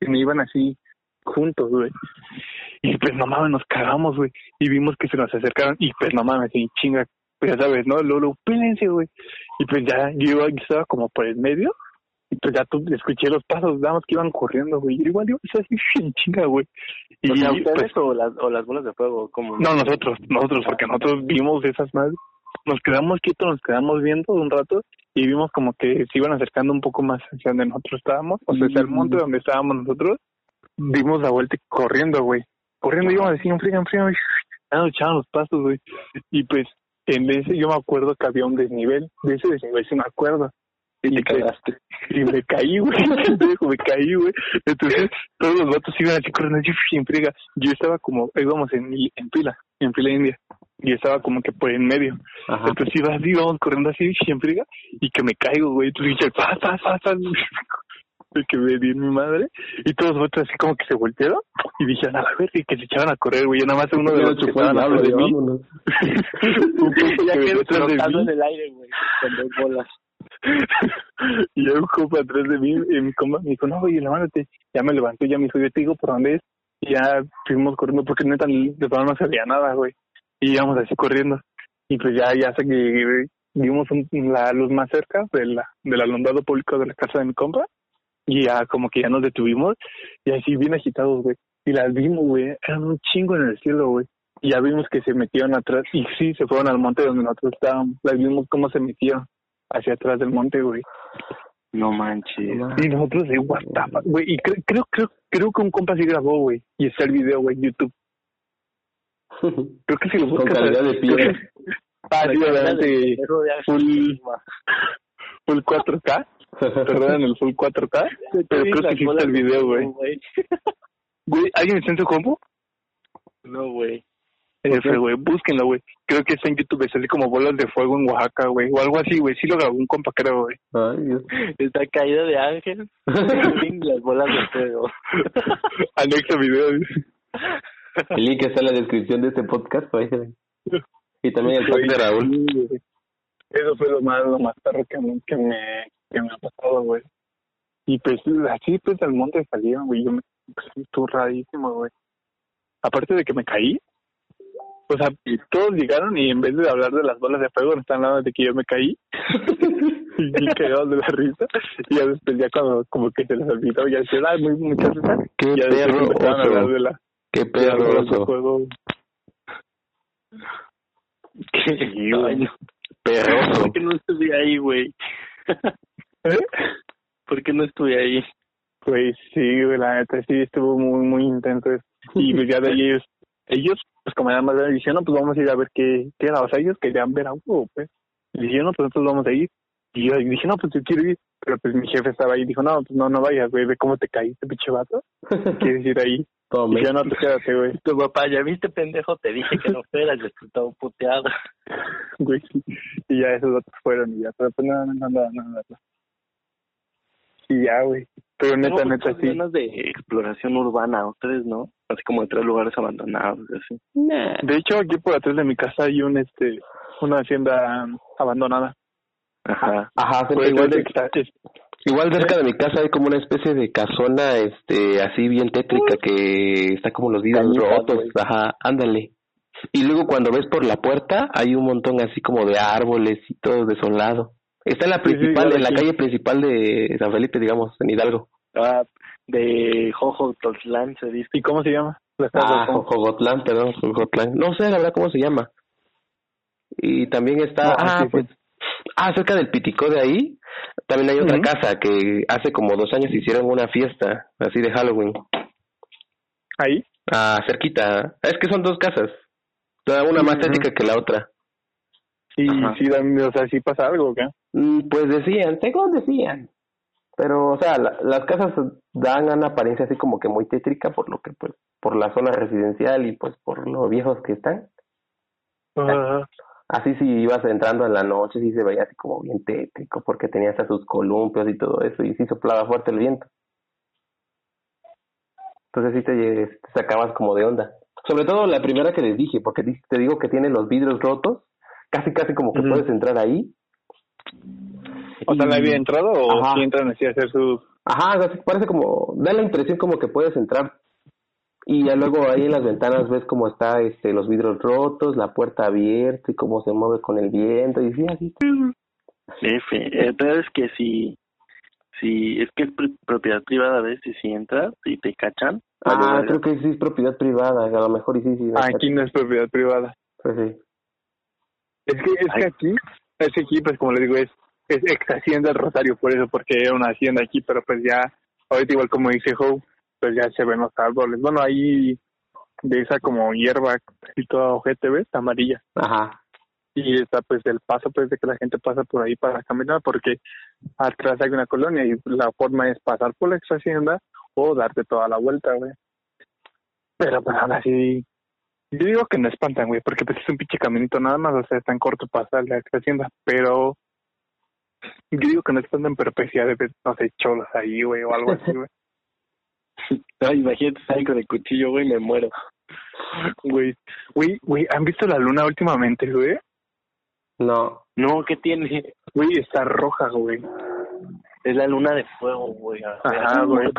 Sino iban así juntos, güey. Y pues, no mames, nos cagamos, güey. Y vimos que se nos acercaron. Y pues, no mames, y chinga. Pues, ya sabes, ¿no? Luego, pélense, güey. Y pues, ya yo estaba como por el medio. Y pues, ya escuché los pasos, nada más que iban corriendo, güey. Y igual, yo estaba así, chinga, güey. Y o sea, ¿ustedes pues, o las bolas de fuego? ¿Cómo? No, nosotros, porque nosotros vimos esas madres. Nos quedamos quietos, nos quedamos viendo un rato y vimos como que se iban acercando un poco más hacia donde nosotros estábamos, o sea, hacia el monte donde estábamos nosotros. Dimos la vuelta corriendo, güey. Corriendo íbamos así, enfría, güey. Ya nos echaban los pasos, güey. Y pues, en ese yo me acuerdo que había un desnivel. De ese desnivel sí me acuerdo. Y cagaste. Y me caí, güey. Me caí, güey. Entonces, todos los vatos iban así corriendo en friega. Yo estaba como, íbamos en fila india. Y estaba como que por en medio. Ajá. Entonces íbamos corriendo así en friega. Y que me caigo, güey. Entonces dije, pasa. Que me di mi madre. Y todos los vatos así como que se voltearon. Y dije, a ver, que se echaban a correr, güey. Y nada más uno de los chupaban a de mí. Ya quedó trocando en el aire, güey. Con dos bolas. Y yo un compa atrás de mí, mi compa me dijo, no, güey, levántate. Ya me levantó, ya me dijo, yo te digo por dónde es. Y ya fuimos corriendo porque neta de todo no se veía nada, güey. Y íbamos así corriendo. Y pues ya hasta que vimos la luz más cerca del alumbrado público de la casa de mi compa. Y ya como que ya nos detuvimos. Y así bien agitados, güey. Y las vimos, güey. Eran un chingo en el cielo, güey. Y ya vimos que se metieron atrás. Y sí, se fueron al monte donde nosotros estábamos. Las vimos cómo se metieron hacia atrás del monte, güey. No manches. Y nosotros de what the fuck, güey. Y creo que un compa sí grabó, güey. Y está el video, güey, en YouTube. Creo que si lo buscas... Con calidad de piedra. Ah, sí, adelante. Full 4K. Perdón, el full 4K. Pero creo que sí está el video, güey. Güey, ¿alguien está en su compu? No, güey. Güey, búsquenlo, güey. Creo que está en YouTube. Sale como bolas de fuego en Oaxaca, güey. O algo así, güey. Sí lo grabó un compa, creo, güey. Ay, Dios. Está caída de ángel. Las bolas de fuego. Anexo video. El link está en la descripción de este podcast, güey. Y también el podcast de Raúl. Eso fue lo más tarro que me ha pasado, güey. Y pues así, pues del monte salía, güey. Yo me sentí turradísimo, güey. Aparte de que me caí. O sea, todos llegaron y en vez de hablar de las bolas de fuego, están hablando de que yo me caí. Y quedaron de la risa. Y ya después, ya cuando como que se les olvidó, ya decían, ay, muchas gracias. Qué y ya perro empezaron a hablar de la... Qué perro oso. Qué bueno. Perroso. ¿Por qué no estuve ahí, güey? ¿Eh? ¿Por qué no estuve ahí? Pues sí, güey, la neta, sí, estuvo muy, muy intenso. Y pues ya de ahí ellos, pues como eran más grandes, dijeron, no, pues vamos a ir a ver qué era. O sea, ellos querían ver a huevo, pues. Dijeron, no, pues nosotros vamos a ir. Y yo dije, no, pues yo quiero ir. Pero pues mi jefe estaba ahí y dijo, no, pues no vayas, güey. Ve cómo te caíste, pinche vato. ¿Quieres ir ahí? Tome. Y yo, no, te quédate, güey. Tu papá, ¿ya viste, pendejo? Te dije que no fueras, yo estaba puteado. Güey, y ya esos datos fueron y ya. Pero pues nada. Y ya, güey. Pero neta, sí. Zonas de exploración urbana, ustedes, ¿no? Así como de tres lugares abandonados, así. Nah. De hecho, aquí por atrás de mi casa hay una hacienda abandonada. Ajá. Pues igual cerca de mi casa hay como una especie de casona, así bien tétrica que está como los vidrios rotos. Wey. Ajá, ándale. Y luego cuando ves por la puerta hay un montón así como de árboles y todo desolado. Está en la principal, sí, en la calle principal de San Felipe, digamos, en Hidalgo. Ah, de Jococotlán se dice. ¿Y cómo se llama? Jococotlán, perdón, Jococotlán. No sé, la verdad, cómo se llama. Y también está... cerca del Piticó de ahí, también hay otra casa que hace como 2 años hicieron una fiesta, así de Halloween. ¿Ahí? Ah, cerquita. Es que son 2 casas. Una más tétrica que la otra. Y sí, o sea, sí pasa algo, ¿qué? Pues decían. Pero, o sea, las casas dan una apariencia así como que muy tétrica por lo que, pues, por la zona residencial y, pues, por lo viejos que están. Ajá. Así si ibas entrando en la noche, sí se veía así como bien tétrico, porque tenía hasta sus columpios y todo eso, y sí soplaba fuerte el viento. Entonces sí te sacabas como de onda. Sobre todo la primera que les dije, porque te digo que tiene los vidrios rotos, casi como que puedes entrar ahí. O sea, ¿no había entrado o sí entran así a hacer su...? Ajá, o sea, parece como... Da la impresión como que puedes entrar. Y ya luego ahí en las ventanas ves cómo está los vidrios rotos, la puerta abierta y cómo se mueve con el viento. Y sí, así. Jefe, entonces que si es que es propiedad privada, ¿ves? Y si entras y te cachan. Ah, creo que sí es propiedad privada. A lo mejor y sí. Aquí no es propiedad privada. Pues sí. Es que aquí, pues como le digo, es ex hacienda del Rosario, por eso, porque era una hacienda aquí, pero pues ya, ahorita igual como dice Joe, pues ya se ven los árboles. Bueno, ahí de esa como hierba y toda ojete, ¿ves? Amarilla. Ajá. Y está pues el paso, pues, de que la gente pasa por ahí para caminar, porque atrás hay una colonia y la forma es pasar por la ex hacienda o darte toda la vuelta, güey. Pero pues ahora sí... Yo digo que no espantan, güey, porque pues es un pinche caminito nada más, o sea, es tan corto pasar la hacienda, pero yo digo que no espantan, pero pues ya de vez, no sé, cholas ahí, güey, o algo así, güey. No, imagínate, salgo de cuchillo, güey, me muero. Güey, ¿han visto la luna últimamente, güey? No, ¿qué tiene? Güey, está roja, güey. Es la luna de fuego, güey. Ajá, güey.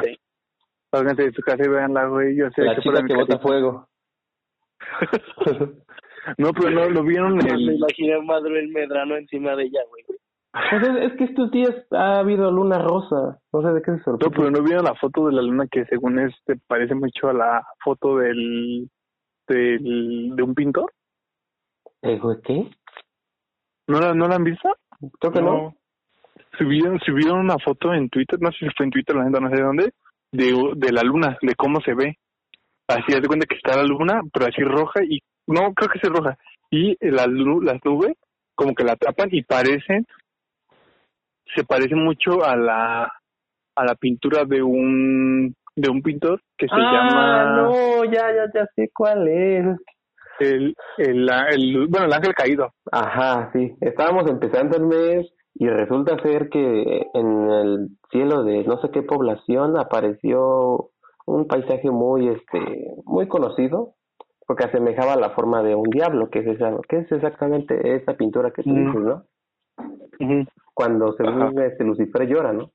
salgan de su casa y veanla, güey. Yo sé la que chica que bota fuego. No, pero no, lo vieron. Me imaginé a Manuel Medrano encima de ella, güey. Es que estos días ha habido luna rosa. No sé de qué se sorprende. No, pero no vieron la foto de la luna que según parece mucho a la foto de un pintor. ¿Qué? ¿No la han visto? Creo que no. Subieron una foto en Twitter, no sé si fue en Twitter, la gente no sé dónde, de la luna, de cómo se ve. Así, haz de cuenta que está la luna, pero así roja, y no, creo que es roja. Y las nubes como que la tapan y se parece mucho a la pintura de un pintor que se llama... no, ya sé cuál es. El ángel caído. Ajá, sí. Estábamos empezando el mes y resulta ser que en el cielo de no sé qué población apareció un paisaje muy conocido porque asemejaba la forma de un diablo, que es exactamente esa pintura que tú dices, ¿no? Uh-huh. Cuando según Lucifer llora, ¿no?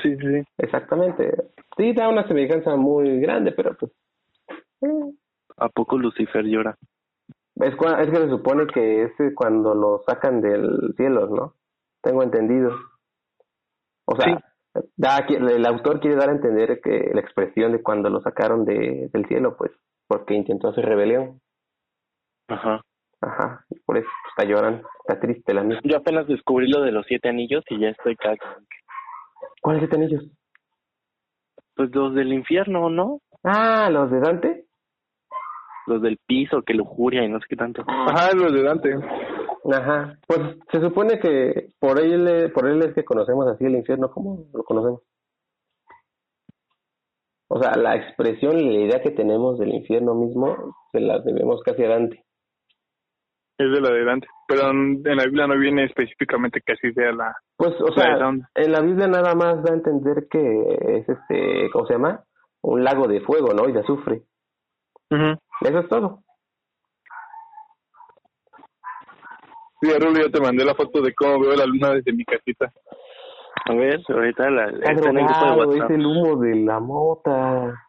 Sí, sí. Exactamente. Sí, da una semejanza muy grande, pero pues... ¿A poco Lucifer llora? Es que se supone que es cuando lo sacan del cielo, ¿no? Tengo entendido. O sea, sí. El autor quiere dar a entender que la expresión de cuando lo sacaron del cielo, pues, porque intentó hacer rebelión. Ajá, y por eso está llorando, está triste la misma. Yo apenas descubrí lo de los 7 anillos y ya estoy cagado. ¿Cuáles 7 anillos? Pues los del infierno, ¿no? Ah, ¿los de Dante? Los del piso, que lujuria y no sé qué tanto. Ajá, los de Dante. Ajá. Pues se supone que por él es que conocemos así el infierno. ¿Cómo lo conocemos? O sea, la expresión y la idea que tenemos del infierno mismo se la debemos casi a Dante. Es de la de Dante. Pero en la Biblia no viene específicamente que así sea la... Pues, o sea, en la Biblia nada más da a entender que es ¿cómo se llama? Un lago de fuego, ¿no? Y de azufre. Uh-huh. Eso es todo. Sí, Rulo, yo te mandé la foto de cómo veo la luna desde mi casita. A ver, ahorita está en el grupo de WhatsApp. Es el humo de la mota.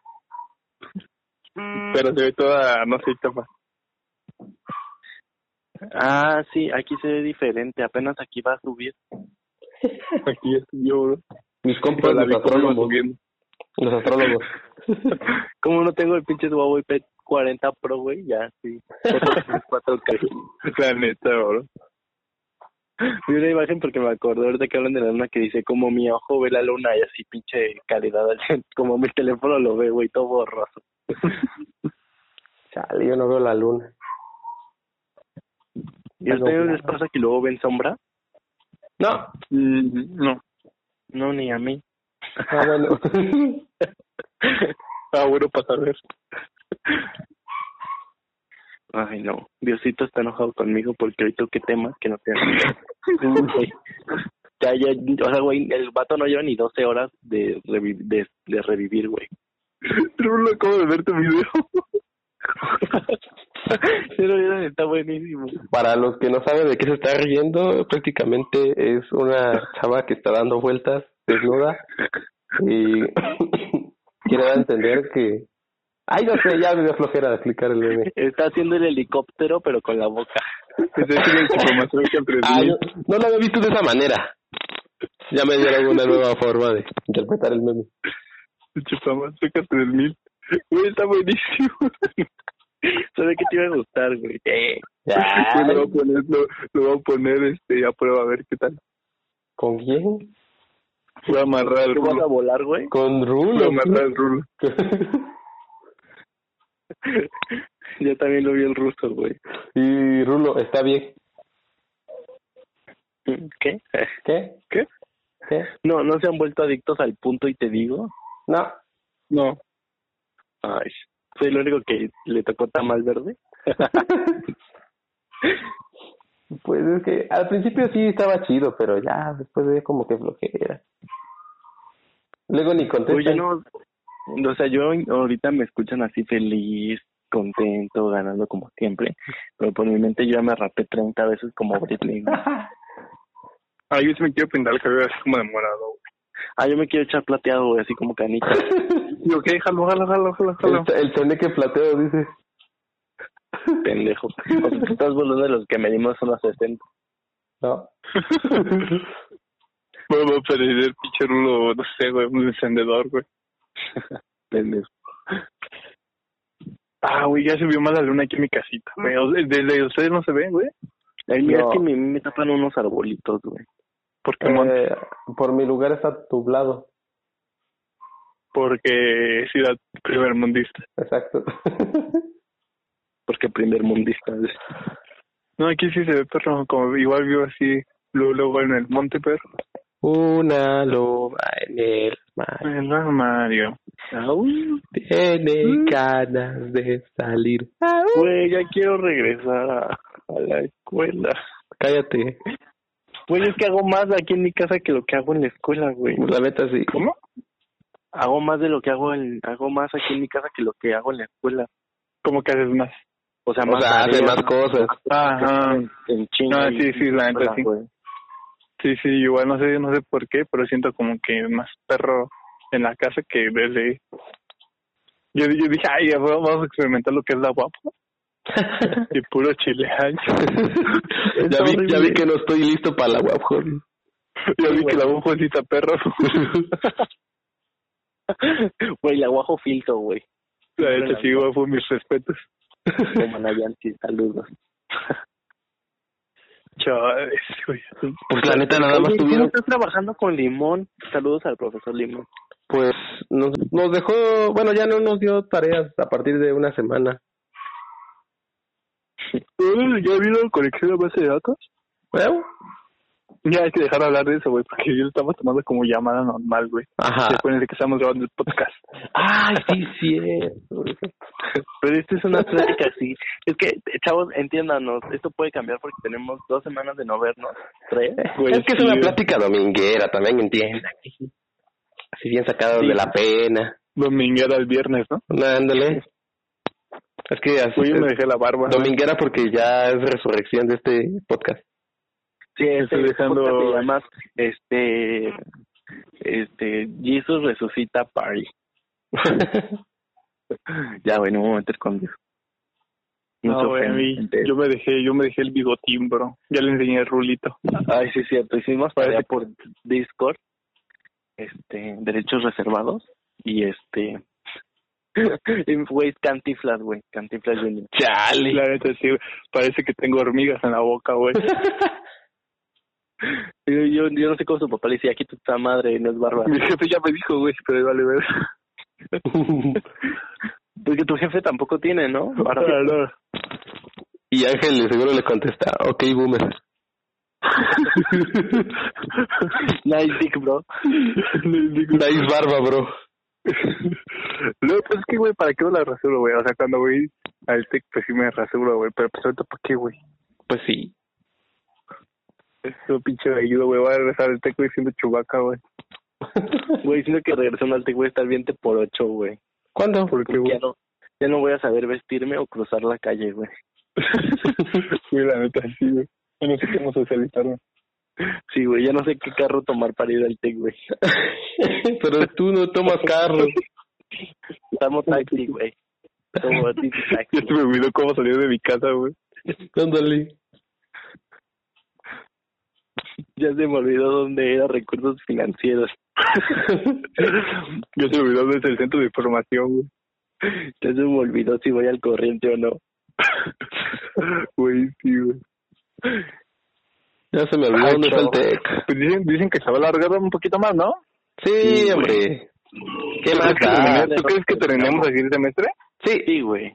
Pero se ve toda, no sé, tapa. Ah, sí, aquí se ve diferente. Apenas aquí va a subir. Aquí ya subió, bro. Mis compas, los astrónomos. Los astrólogos. Como no tengo el pinche Huawei P40 Pro, güey, ya, sí. 4K. Planeta, bro. Vi una imagen porque me acordé ahorita que hablan de la luna que dice, como mi ojo ve la luna y así pinche calidad, como mi teléfono lo ve, güey, todo borroso. Chale, yo no veo la luna. ¿Y ustedes les pasa que luego ven sombra? No. No, ni a mí. Ah, bueno. Para saber. Ay, no. Diosito está enojado conmigo porque hoy toqué temas que no tienen. O sea, güey, el vato no lleva ni 12 horas de revivir, güey. Rulo, acabo de ver tu video. Pero está buenísimo. Para los que no saben de qué se está riendo, prácticamente es una chava que está dando vueltas desnuda y quiere dar a entender que... Ay, no sé, ya me dio flojera de explicar el bebé. Está haciendo el helicóptero, pero con la boca. No lo había visto de esa manera. Ya me dieron una nueva forma de interpretar el meme. Chupamás, cerca 3000. Güey, está buenísimo. Sabía que te iba a gustar, güey. Lo voy a poner a prueba, a ver qué tal. ¿Con quién? Voy a amarrar el rulo. ¿Vas a volar, güey? Con rulo. Voy a amarrar el rulo. Yo también lo vi el ruso, güey. Y rulo, está bien. ¿Qué? ¿Qué? No se han vuelto adictos al punto y te digo. No. Ay, soy el único que le tocó tamal verde. Pues es que al principio sí estaba chido, pero ya después de como que flojera. Luego ni contestan. Oye, no, o sea, yo ahorita me escuchan así feliz, contento, ganando como siempre, pero por mi mente yo ya me rapé 30 veces como Britney. Yo sí me quiero pintar el cabello así como de morado. Yo me quiero echar plateado, güey, así como Canita. Yo, ok, jalo. El pendejo plateo, dice. Pendejo. O sea, estás volando de los que medimos unos 60. No. Bueno, a perder pinche rulo, no sé, güey, un encendedor, güey. Pendejo. Ah, güey, ya se vio más la luna aquí en mi casita, güey. Desde ustedes no se ven, güey. Mira, no. Es que me tapan unos arbolitos, güey. Porque por mi lugar está nublado. Porque ciudad primermundista. Exacto. Porque primermundista. No, aquí sí se ve perro, como igual vio así luego en el monte, perro. Una loba en el mar. En el armario. Aún tiene ganas de salir. Güey, ya quiero regresar a la escuela. Cállate. Güey, es que hago más aquí en mi casa que lo que hago en la escuela, güey. La neta sí. ¿Cómo? Hago más de lo que hago más aquí en mi casa que lo que hago en la escuela. ¿Cómo que haces más? O sea, haces más cosas. Ajá. En chinga. No, sí, la neta sí. Güey. Sí, igual no sé por qué, pero siento como que más perro en la casa que desde... Yo dije, ay, vamos a experimentar lo que es la guapa. Y puro chile ancho. ya vi que no estoy listo para la guapa. Ya vi, güey, que la guapa es lista, perro. Güey, la guajo filtro, güey. La hecha sí, guapo, mis respetos. Como Nayanti, saludos. Chavales, güey. Pues la neta nada más tuvieron. Estás trabajando con Limón. Saludos al profesor Limón. Pues nos dejó, bueno, ya no nos dio tareas a partir de una semana. ¿Ya vino conexión a base de datos? Bueno, ya hay que dejar hablar de eso, güey, porque yo lo estamos tomando como llamada normal, güey. Ajá. Después de que estamos grabando el podcast. Ay, sí, pero esto es una plática así. Es que, chavos, entiéndanos, esto puede cambiar porque tenemos 2 semanas de no vernos. 3. Güey, es que sí, es una plática dominguera, también entiendan. Así bien sacados de la pena. Dominguera el viernes, ¿no? Ándale. Es que así. Uy, me dejé la barba. Dominguera porque ya es resurrección de este podcast. Sí, estoy dejando. Además, Jesús resucita party. Ya, bueno, me voy a meter con Dios. No, güey, yo me dejé el bigotín, bro. Ya le enseñé el rulito. Ay, sí, cierto. Hicimos tarea por Discord, derechos reservados, y güey, Cantinflas, güey. Cantinflas Junior. Chale. La neta, sí, parece que tengo hormigas en la boca, güey. Yo no sé cómo su papá le decía, aquí tu puta madre, no es barba. Mi jefe ya me dijo, güey, pero vale ver. Porque tu jefe tampoco tiene, ¿no? No. Y Ángel seguro le contesta, ok, boomer. Nice dick, bro. Nice barba, bro. No, pues es que, güey, ¿para qué no la rasuro, güey? O sea, cuando voy al tech, pues sí me rasuro, güey. Pero pues ahorita, ¿para qué, güey? Pues sí. Eso pinche gallido, güey, va a regresar al teco diciendo Chubaca, güey. Güey, sino que regresando al teco voy a estar bien por 8, güey. ¿Cuándo? Porque güey, ya no voy a saber vestirme o cruzar la calle, güey. Güey, la neta, sí, güey. Ya no sé cómo socializarme. Sí, güey, ya no sé qué carro tomar para ir al tec, güey. Pero tú no tomas carro. Estamos taxi, güey. Como taxi. Ya se me olvidó cómo salir de mi casa, güey. Ándale. Ya se me olvidó dónde era recursos financieros. Ya se me olvidó dónde es el centro de información, güey. Ya se me olvidó si voy al corriente o no. Güey, sí, güey. Ya se me olvidó dónde está el TEC. Pues dicen que se va a alargar un poquito más, ¿no? Sí, hombre. ¿Qué más? ¿Tú crees que terminemos aquí el semestre? Sí, güey.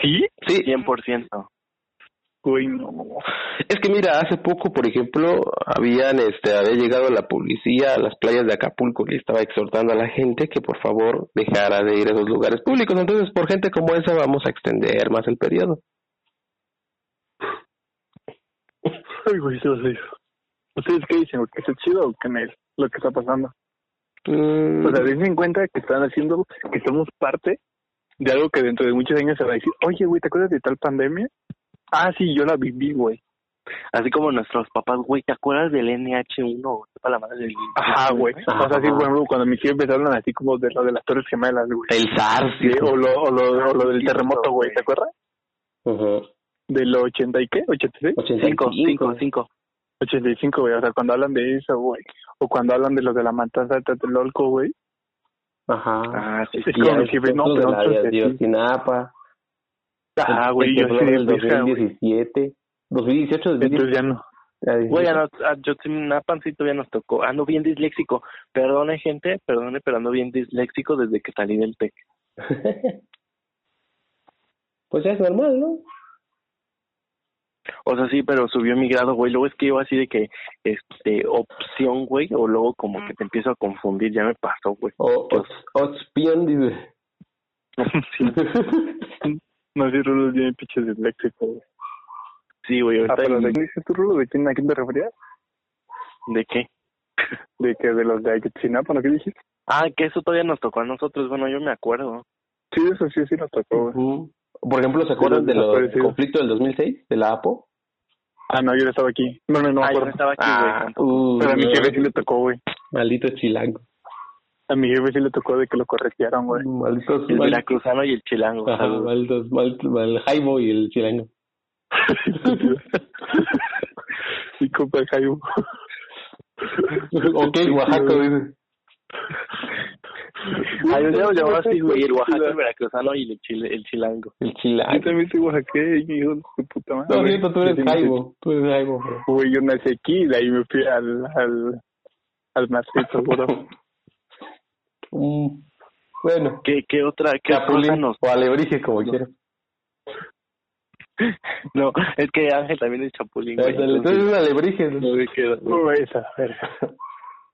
¿Sí? Sí. 100%. Güey, no. Es que mira, hace poco, por ejemplo, había llegado la policía a las playas de Acapulco y estaba exhortando a la gente que por favor dejara de ir a esos lugares públicos. Entonces, por gente como esa vamos a extender más el periodo. Ay, güey, se los digo. ¿Ustedes qué dicen? ¿Que es chido o que no es lo que está pasando? O sea, dense en cuenta que están haciendo, que somos parte de algo que dentro de muchos años se va a decir, oye, güey, ¿te acuerdas de tal pandemia? Ah, sí, yo la viví, güey. Así como nuestros papás, güey, ¿te acuerdas del NH1? La madre del... Ajá, güey. O sea, sí, bueno, cuando mis tíos empezaron así como de lo de las Torres Gemelas, güey. El SARS, sí, o lo del terremoto, güey, ¿te acuerdas? Uh-huh. ¿Del 80 y qué? ¿86? 85. 85, güey. O sea, cuando hablan de eso, güey. O cuando hablan de los de la matanza de Tlatelolco, güey. Ajá. Ah, sí, sí. Es como que no, pero Ayotzinapa. Ah, güey, yo sí. El 2017. 2018, 2018. Entonces ya no. Güey, a Yotzinapa sí todavía nos tocó. Ando bien disléxico. Perdone, gente, perdone, pero ando bien disléxico desde que salí del TEC. Pues ya es normal, ¿no? O sea, sí, pero subió mi grado, güey. Luego es que iba así de que, opción, güey, o luego como que te empiezo a confundir. Ya me pasó, güey. Opción, dice. No, sí, Rulo es bien pinche disléxico, güey. Sí, güey. Ah, pero ¿de qué dices tú, Rulo? ¿A quién te referías? ¿De qué? ¿De qué? ¿De los de Ayotzinapa? ¿No? ¿Qué dijiste? Ah, que eso todavía nos tocó a nosotros. Bueno, yo me acuerdo. Sí, eso sí nos tocó, güey. Uh-huh. Por ejemplo, ¿se acuerdan del conflicto del 2006? ¿De la APO? Ah, no, yo no estaba aquí. No me acuerdo. Yo no estaba aquí, güey. Pero a mi jefe sí le tocó, güey. Maldito chilango. A mi jefe sí le tocó de que lo corretearon, güey. Malditos. El veracruzano y el chilango. Ajá, malditos. El Jaibo y el chilango. Sí, compa, el Jaibo. Ok, Oaxaca, dice. Ay, yo llevaba así, güey, el Oaxaca, el veracruzano y el chilango. El chilango. Yo también soy oaxaqueño, hijo de su puta madre. No, cierto, tú eres Jaibo. Güey, yo nací aquí y de ahí me fui al Marcito, bro. Bueno. ¿Qué otra? ¿Qué Capulín, o alebrije, como quieras. No, es que Ángel también es chapulín. Entonces es alebrije. No, esa, verga.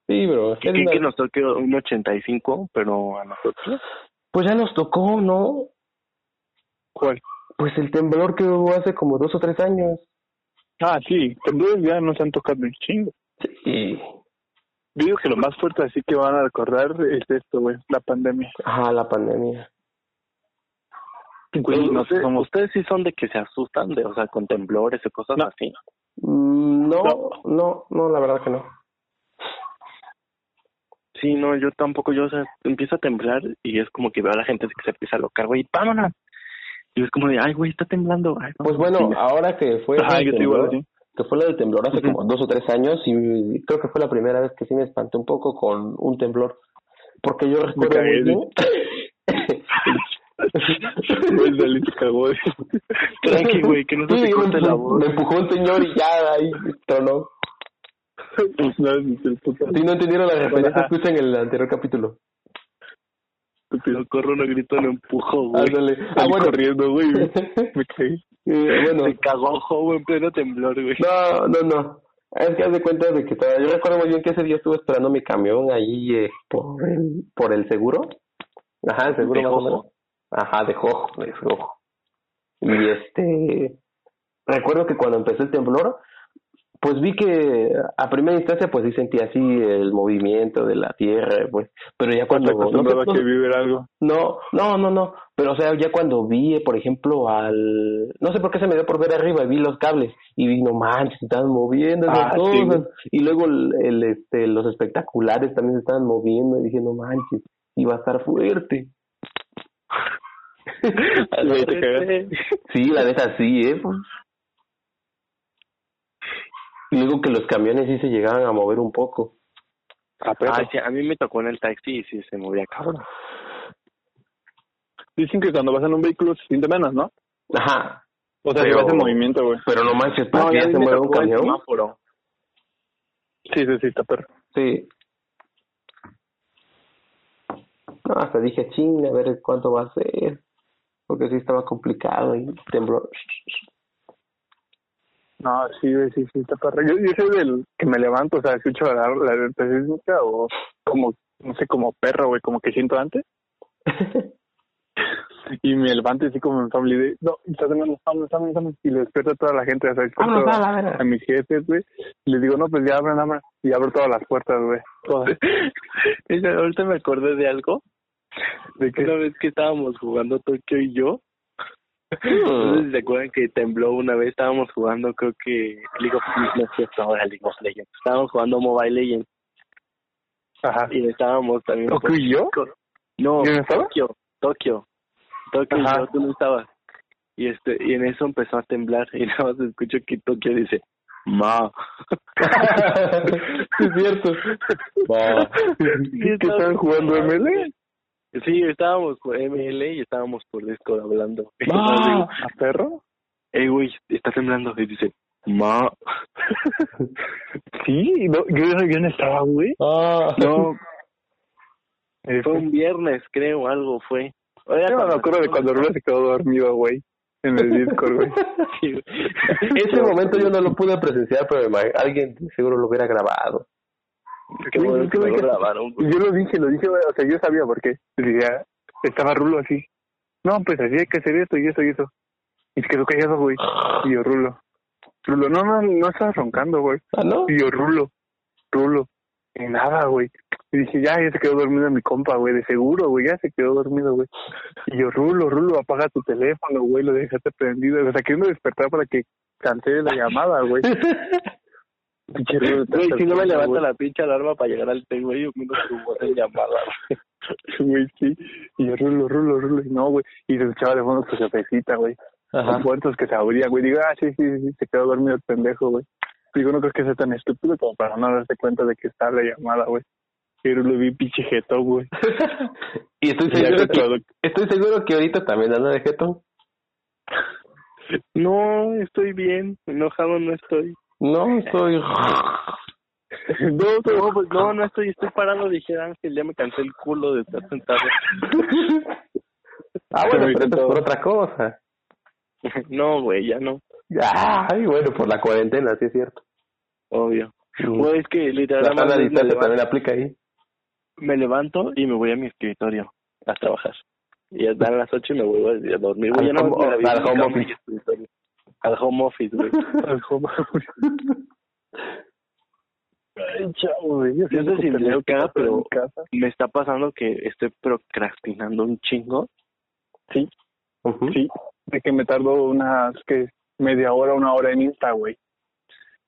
Sí, bro. Que nos toque un 85, pero a nosotros. Pues ya nos tocó, ¿no? ¿Cuál? Pues el temblor que hubo hace como 2 o 3 años. Ah, sí, temblores ya nos han tocado un chingo. Sí. Yo digo que lo más fuerte así que van a recordar es esto, güey, la pandemia. Ah, la pandemia. Pues, no sé, como ustedes sí son de que se asustan, o sea, con temblores o cosas así. No, la verdad que no. Sí, no, yo tampoco, yo, o sea, empiezo a temblar y es como que veo a la gente que se empieza a locar, güey, ¡vámonos! Y es como de, ay, güey, está temblando. Ay, pues bueno, sí, ahora que fue lo del temblor hace como 2 o 3 años y creo que fue la primera vez que sí me espanté un poco con un temblor. Porque yo recuerdo muy bien. Tranqui, güey, que no se te corte la voz. Me empujó un señor y ya ahí tronó. Si no entendieron la referencia, escuchan el anterior capítulo. Pero corro, no grito, no empujo, güey. Bueno. Corriendo, güey. Me caí. Bueno. Me cagó, güey, en pleno temblor, güey. No. Es que haz de cuenta de que estaba... Yo recuerdo muy bien que ese día estuve esperando mi camión ahí por el seguro. Ajá, el seguro más o menos. Ajá, de Jojo, de Jojo. Y recuerdo que cuando empezó el temblor... Pues vi que a primera instancia pues sí sentí así el movimiento de la tierra, pues, pero ya cuando pero o sea, ya cuando vi, por ejemplo, no sé por qué se me dio por ver arriba y vi los cables y vi, no manches, se estaban moviendo todos, sí, y luego los espectaculares también se estaban moviendo y dije, no manches, iba a estar fuerte. Sí, la neta sí, pues. Y luego que los camiones sí se llegaban a mover un poco. A mí me tocó en el taxi y sí se movía, cabrón. Dicen que cuando vas en un vehículo se siente menos, ¿no? Ajá. O sea, que vas en movimiento, güey. Pero no manches, ¿para qué se mueve un camión? Sí, está perro. Sí. No, hasta dije, ching, a ver cuánto va a ser. Porque sí estaba complicado y tembló. No, sí, está perro. Yo soy del que me levanto, o sea, escucho la alerta sísmica o como, no sé, como perro, güey, como que siento antes. Y me levanto así como en familia de, no, estamos, y le despierto a toda la gente, o sea, a mis jefes, güey. Y les digo, no, pues ya abran, y abro todas las puertas, güey. Ahorita me acordé de algo, de que una vez que estábamos jugando Tokio y yo, No sé si se acuerdan que tembló una vez, estábamos jugando, creo que League of Legends, ahora League of Legends, estábamos jugando Mobile Legends. Ajá. Y estábamos también... ¿Tokio y yo? No, Tokio y yo, tú no estabas. Y en eso empezó a temblar y nada más escucho que Tokio dice... Ma. Es cierto. Ma. ¿Qué estaban jugando, ML? Sí, estábamos por ML y estábamos por Discord hablando. Ma. ¿A perro? Ey, güey, está temblando. Y dice, ma. Sí, no, yo no estaba, güey. Ah. No. Fue un viernes, creo, algo fue. Oye, yo no me acuerdo de cuando Rubén se quedó dormido, güey. En el Discord, güey. Sí, güey. Ese momento yo no lo pude presenciar, pero alguien seguro lo hubiera grabado. Güey, que lo grabaron, güey. Yo lo dije, güey, o sea, yo sabía por qué. Decía, estaba Rulo así. No, pues así hay que hacer esto y eso y eso. Y se quedó callado, güey. Y yo, Rulo, no estaba roncando, güey. ¿Ah, no? Y yo, Rulo. Y nada, güey. Y dije, ya se quedó dormido mi compa, güey, de seguro, güey, ya se quedó dormido, güey. Y yo, Rulo, apaga tu teléfono, güey, lo dejaste prendido. O sea, queriendo despertar para que cancele la llamada, güey. Güey, si no me levanta la pinche alarma para llegar al tema, yo me lo de llamada, güey. Sí. Y yo, Rulo, y no, güey. Y se echaba de fondo su cafecita, güey. Con puertos que se abría, güey. Digo, sí, se quedó dormido el pendejo, güey. Digo, no creo que sea tan estúpido como para no darse cuenta de que está la llamada, güey. Pero lo vi pinche jetón, güey. Y estoy seguro que ahorita también anda de jetón. No, estoy bien. Enojado no estoy. No estoy parado, dije Ángel, ya me cansé el culo de estar sentado. Ah, bueno, pero esto es por otra cosa. No, güey, ya no. Ay, bueno, por la cuarentena, sí es cierto. Obvio. Güey, es que literalmente... La distancia también aplica ahí. Me levanto y me voy a mi escritorio a trabajar. Y a las 8 y me vuelvo a dormir. Güey, al home office, güey. Al home office. Ay, chavo, güey. Yo no sé si me leo acá, pero me está pasando que estoy procrastinando un chingo. Sí. Uh-huh. Sí. De que me tardo unas, que media hora, una hora en Insta, güey.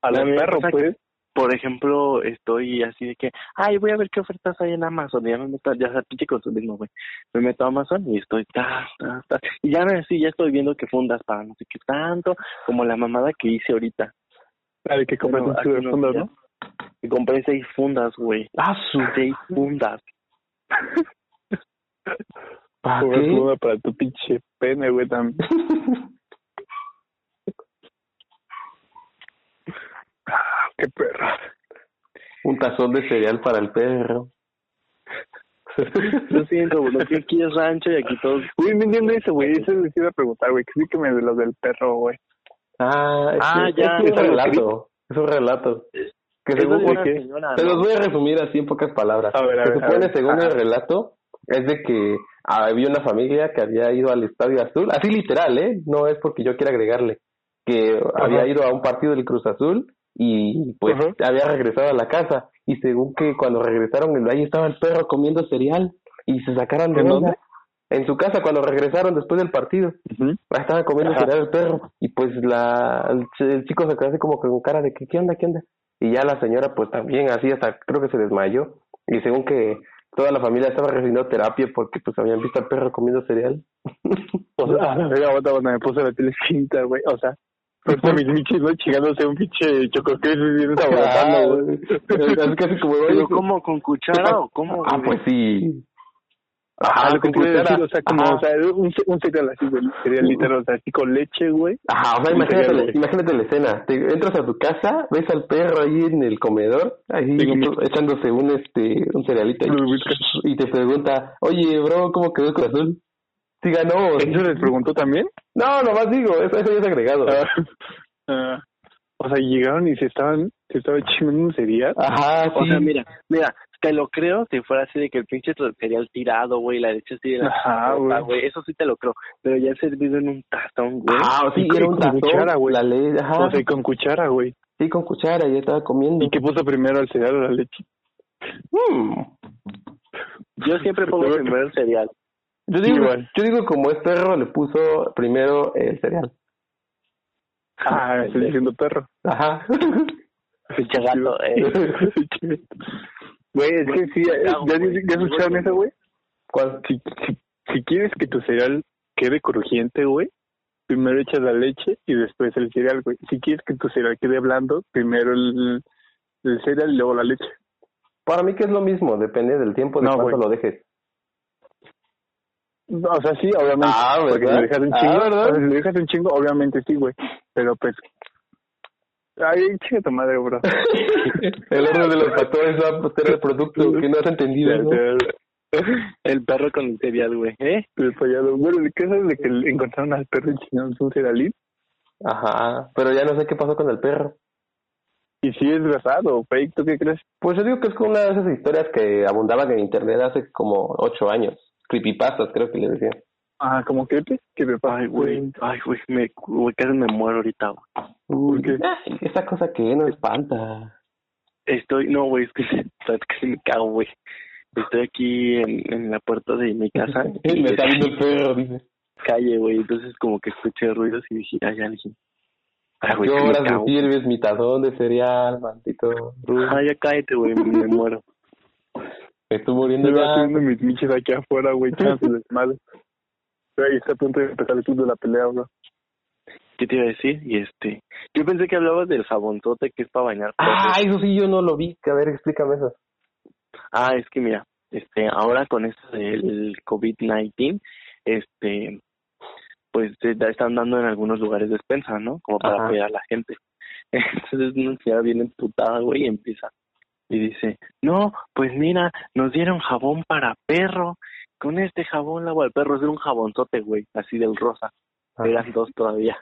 A la perro, pues. Por ejemplo, estoy así de que, voy a ver qué ofertas hay en Amazon. Y ya me meto, ya pinche consumismo, güey. Me meto a Amazon y estoy ta. Y ya estoy viendo que fundas para no sé qué tanto, como la mamada que hice ahorita. Claro, que compré fundas, ¿no? Que compré 6 fundas, güey. Ah, 6 fundas. ¿Para tu pinche pene, güey, también? ¡Qué perro! Un tazón de cereal para el perro. Lo siento, güey, que aquí es rancho y aquí todos... Uy, me entiendo eso, güey. Eso les iba a preguntar, güey. Explíqueme lo del perro, güey. Es un relato. Que según porque... Señora, se los voy a resumir así en pocas palabras. A ver, se supone, según el relato, es de que había una familia que había ido al Estadio Azul. Así literal, ¿eh? No es porque yo quiera agregarle. Que había ido a un partido del Cruz Azul... Y pues había regresado a la casa. Y según que cuando regresaron, ahí estaba el perro comiendo cereal. Y se sacaron de onda. En su casa, cuando regresaron después del partido, ahí estaba comiendo cereal el perro. Y pues el chico se quedó así como con cara de que ¿qué onda? Y ya la señora pues también así, hasta creo que se desmayó. Y según que toda la familia estaba recibiendo terapia porque pues habían visto al perro comiendo cereal. O sea, me puse la telesquinta, güey. O sea, mi chico chingándose un pinche chococrisis bien saborazando, güey. Es casi como... ¿Pero cómo? ¿Con cuchara o cómo? Ah, pues sí. Ajá, con cuchara. O sea, un cereal así, güey. Cereal literal, o sea, así con leche, güey. Ajá, o sea, imagínate la escena. Te entras a tu casa, ves al perro ahí en el comedor, ahí echándose un cerealito. Y te pregunta, oye, bro, ¿cómo quedó el corazón? Sí, ganó. ¿Eso les preguntó también? No, nomás digo, eso ya es agregado. O sea, llegaron y se estaban chingando un cereal. Ajá, sí. O sea, mira, te lo creo si fuera así de que el pinche cereal tirado, güey, la leche así de la... Ajá, güey. Eso sí te lo creo, pero ya servido en un tazón, güey. Ah, sí, era un tazón. Con cuchara, güey. Ajá. O sea, con cuchara, güey. Sí, con cuchara, ya estaba comiendo. ¿Y qué puso primero, el cereal o la leche? Yo siempre pongo primero el cereal. Yo digo como es perro, le puso primero el cereal. Ah, estoy diciendo perro. Ajá. Pinche gato, Güey, es que sí, ¿ya escucharon eso, güey? Si quieres que tu cereal quede crujiente, güey, primero echas la leche y después el cereal, güey. Si quieres que tu cereal quede blando, primero el cereal y luego la leche. Para mí que es lo mismo, depende del tiempo de cuánto lo dejes. No, o sea, sí, obviamente. Porque si dejas un chingo, si le dejas un chingo, obviamente sí, güey. Pero pues... Ay, chinga tu madre, bro. El orden de los factores va a postear el producto que no has entendido, ¿no? El perro con el cereal, güey. El fallado. Bueno, ¿qué sabes de que encontraron al perro y chingaron su cerealín? Ajá, pero ya no sé qué pasó con el perro. ¿Y si es verdad o fake? ¿Tú qué crees? Pues yo digo que es como una de esas historias que abundaban en internet hace como 8 años. Creepypastas, creo que le decían. Ah, ¿como creepy? Ay, güey, casi me muero ahorita, güey. Uy, ¿qué? Esa cosa que no espanta. No, güey, es que me cago, güey. Estoy aquí en la puerta de mi casa. Y me está viendo el perro, dice. Calle, güey, entonces como que escuché ruidos y dije, dije. Ay, güey, ¿qué horas me sirves mi tazón de cereal, maldito? Ya cállate, güey, me muero. Me estoy muriendo ya. Yo haciendo mis miches aquí afuera, güey, chance de madre. Ahí está a punto de empezar el club de la pelea, bro. ¿Qué te iba a decir? Yo pensé que hablabas del jabonzote que es para bañar. Eso sí, yo no lo vi. A ver, explícame eso. Es que mira, ahora con esto del COVID-19, pues están dando en algunos lugares despensa, ¿no? Como para apoyar a la gente. Entonces una ciudad viene emputada, güey, y empieza. Y dice, no, pues mira, nos dieron jabón para perro. Con este jabón lavo al perro. Era un jabonzote, güey, así del rosa. Eran 2 todavía.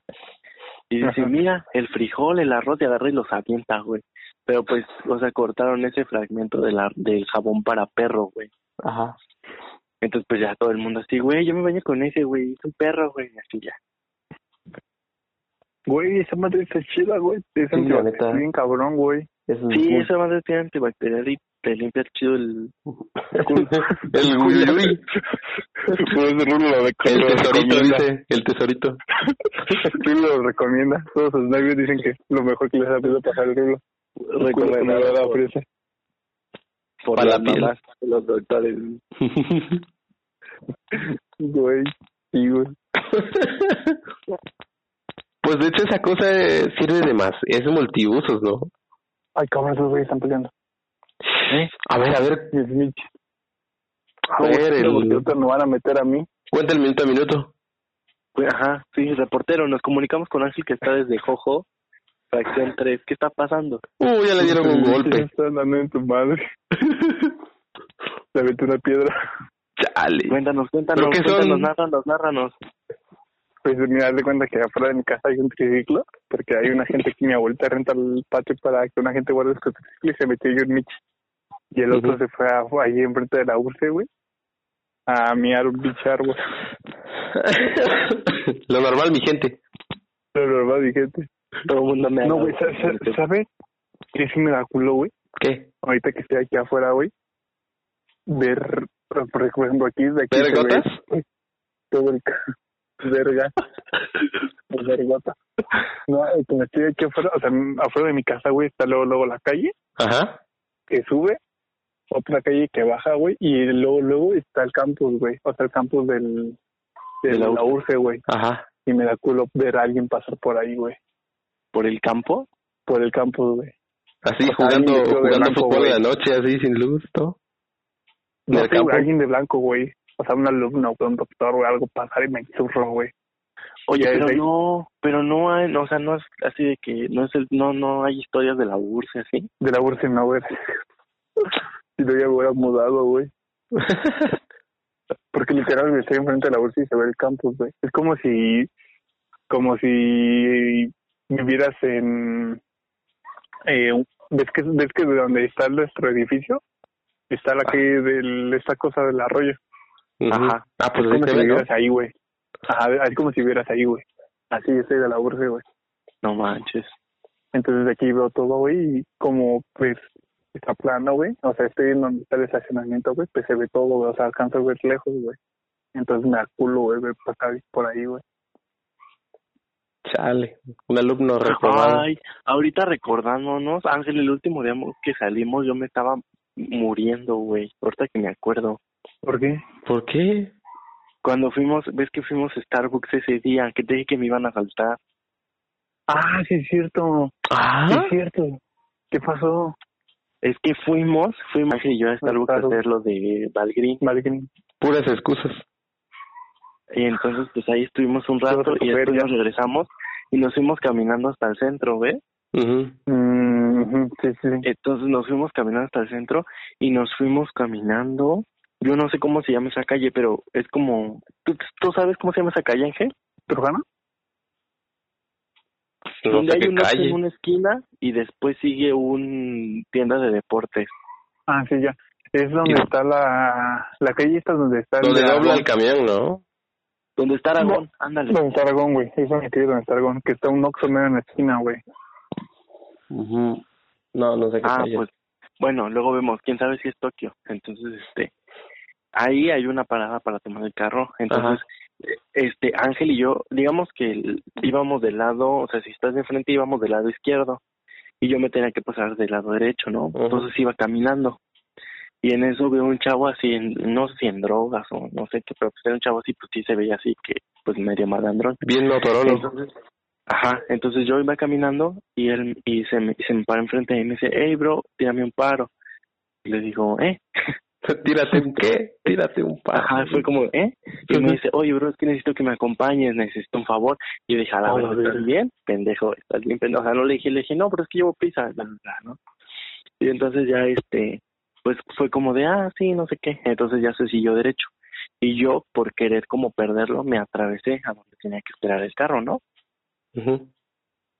Y dice, mira, el frijol, el arroz, y agarra y los avienta, güey. Pero pues, o sea, cortaron ese fragmento del jabón para perro, güey. Ajá. Entonces, pues ya todo el mundo así, güey, yo me baño con ese, güey. Es un perro, güey, así ya. Güey, esa madre está chida, güey. Es bien cabrón, güey. Sí, esa madre tiene antibacterial y te limpia chido el culo. El güey. El tesorito. Sí, lo recomienda. Todos los nervios dicen que lo mejor que les ha pedido pasar el rulo. Recomendado la presa. Para la piel. Los doctores. Güey. Sí, güey. Pues de hecho esa cosa sirve de más. Es multiusos, ¿no? Ay, cabrón, esos güeyes están peleando. A ver. Los me van a meter a mí. Cuenta el minuto a minuto. Pues, sí, reportero, nos comunicamos con Ángel que está desde Jojo, fracción 3. ¿Qué está pasando? Ya le dieron un golpe. ¿Qué está andando en tu madre? Le aventó una piedra. Chale. Cuéntanos, nárranos. Pues mira, haz de cuenta que afuera de mi casa hay un triciclo, porque hay una gente que mi abuelita renta el patio para que una gente guarde su triciclo y se metió yo en michi. Y el otro se fue ahí enfrente de la URFE, güey, a miar un bicho árbol. Lo normal, mi gente. Todo el mundo me ha... No, güey, ¿sabes? Que sí me da culo, güey. ¿Qué? Ahorita que estoy aquí afuera, güey, ver, por ejemplo, aquí de aquí... ¿Vergotas? Todo el... Vergota. No, cuando estoy aquí afuera, o sea, afuera de mi casa, güey, está luego la calle. Ajá. Que sube, otra calle que baja, güey, y luego está el campus, güey. O sea, el campus de la URFE, güey. Ajá. Y me da culo ver a alguien pasar por ahí, güey. ¿Por el campo? Por el campus, güey. Así, o sea, jugando fútbol de la noche, así, sin luz, todo. No, sí, güey, alguien de blanco, güey. O sea, un alumno, un doctor, o algo pasar y me zurro, güey. Oye, pero no hay, o sea, no es así de que, no hay historias de la URSS, así. De la URSS no, güey. Si no, ya me hubiera mudado, güey. Porque literal me estoy enfrente de la URSS y se ve el campus, güey. Es como si vivieras en... ¿Ves que de donde está nuestro edificio? Está la calle de esta cosa del arroyo. Ajá. Pues es como si vivieras ahí, güey. Es como si vivieras ahí, güey. Así yo soy de la URSS, güey. No manches. Entonces aquí veo todo, güey, y como, pues, está plano, güey. O sea, estoy en donde está el estacionamiento, güey, pues se ve todo, güey. O sea, alcanzo a ver lejos, güey. Entonces me da culo, güey, ver pasajes por ahí, güey. Chale, un alumno reprobado. Ay, ahorita recordándonos, Ángel, el último día que salimos yo me estaba muriendo, güey. Ahorita que me acuerdo. ¿Por qué? ¿Por qué? Cuando fuimos, ves que fuimos a Starbucks ese día, que te dije que me iban a saltar. Ah, sí es cierto. Ah, sí es cierto. ¿Qué pasó? Es que fuimos Ángel y yo a Starbucks a hacer lo de Valgreen. Puras excusas. Y entonces, pues ahí estuvimos un rato y después nos regresamos y nos fuimos caminando hasta el centro, ¿ves? Uh-huh. Uh-huh. Sí, sí. Entonces nos fuimos caminando hasta el centro y nos fuimos caminando. Yo no sé cómo se llama esa calle, pero es como... ¿Tú sabes cómo se llama esa calle, Ángel? ¿Trujana? No, donde hay una calle en una esquina y después sigue un tienda de deportes. Ah, sí, ya. Es donde está la calle esta donde está... Donde dobla el camión, ¿no? Donde está Aragón, no, ándale. Donde está Aragón, güey. Eso me quiere donde está Aragón, que está un Oxxo medio en la esquina, güey. Uh-huh. No sé qué calle. Pues, bueno, luego vemos. ¿Quién sabe si es Tokio? Entonces, ahí hay una parada para tomar el carro. Entonces, ajá, Ángel y yo, digamos que íbamos del lado, o sea, si estás de frente íbamos del lado izquierdo. Y yo me tenía que pasar del lado derecho, ¿no? Uh-huh. Entonces iba caminando. Y en eso veo un chavo así, no sé si en drogas o no sé qué, pero pues era un chavo así, pues sí se veía así, que pues medio malandrón. Bien motorolo. Entonces yo iba caminando y él se me para enfrente y me dice, hey bro, tírame un paro. Y le digo, ¿Tírate un qué? Tírate un paro. Ajá, fue como, Y me dice, oye bro, es que necesito que me acompañes, necesito un favor. Y yo dije, ¿estás bien? Pendejo, estás bien pendejo. O sea, no le dije, no, pero es que llevo prisa, bla, bla, bla, ¿no? Y entonces ya pues fue como de, sí, no sé qué. Entonces ya se siguió derecho. Y yo, por querer como perderlo, me atravesé a donde tenía que esperar el carro, ¿no? Uh-huh.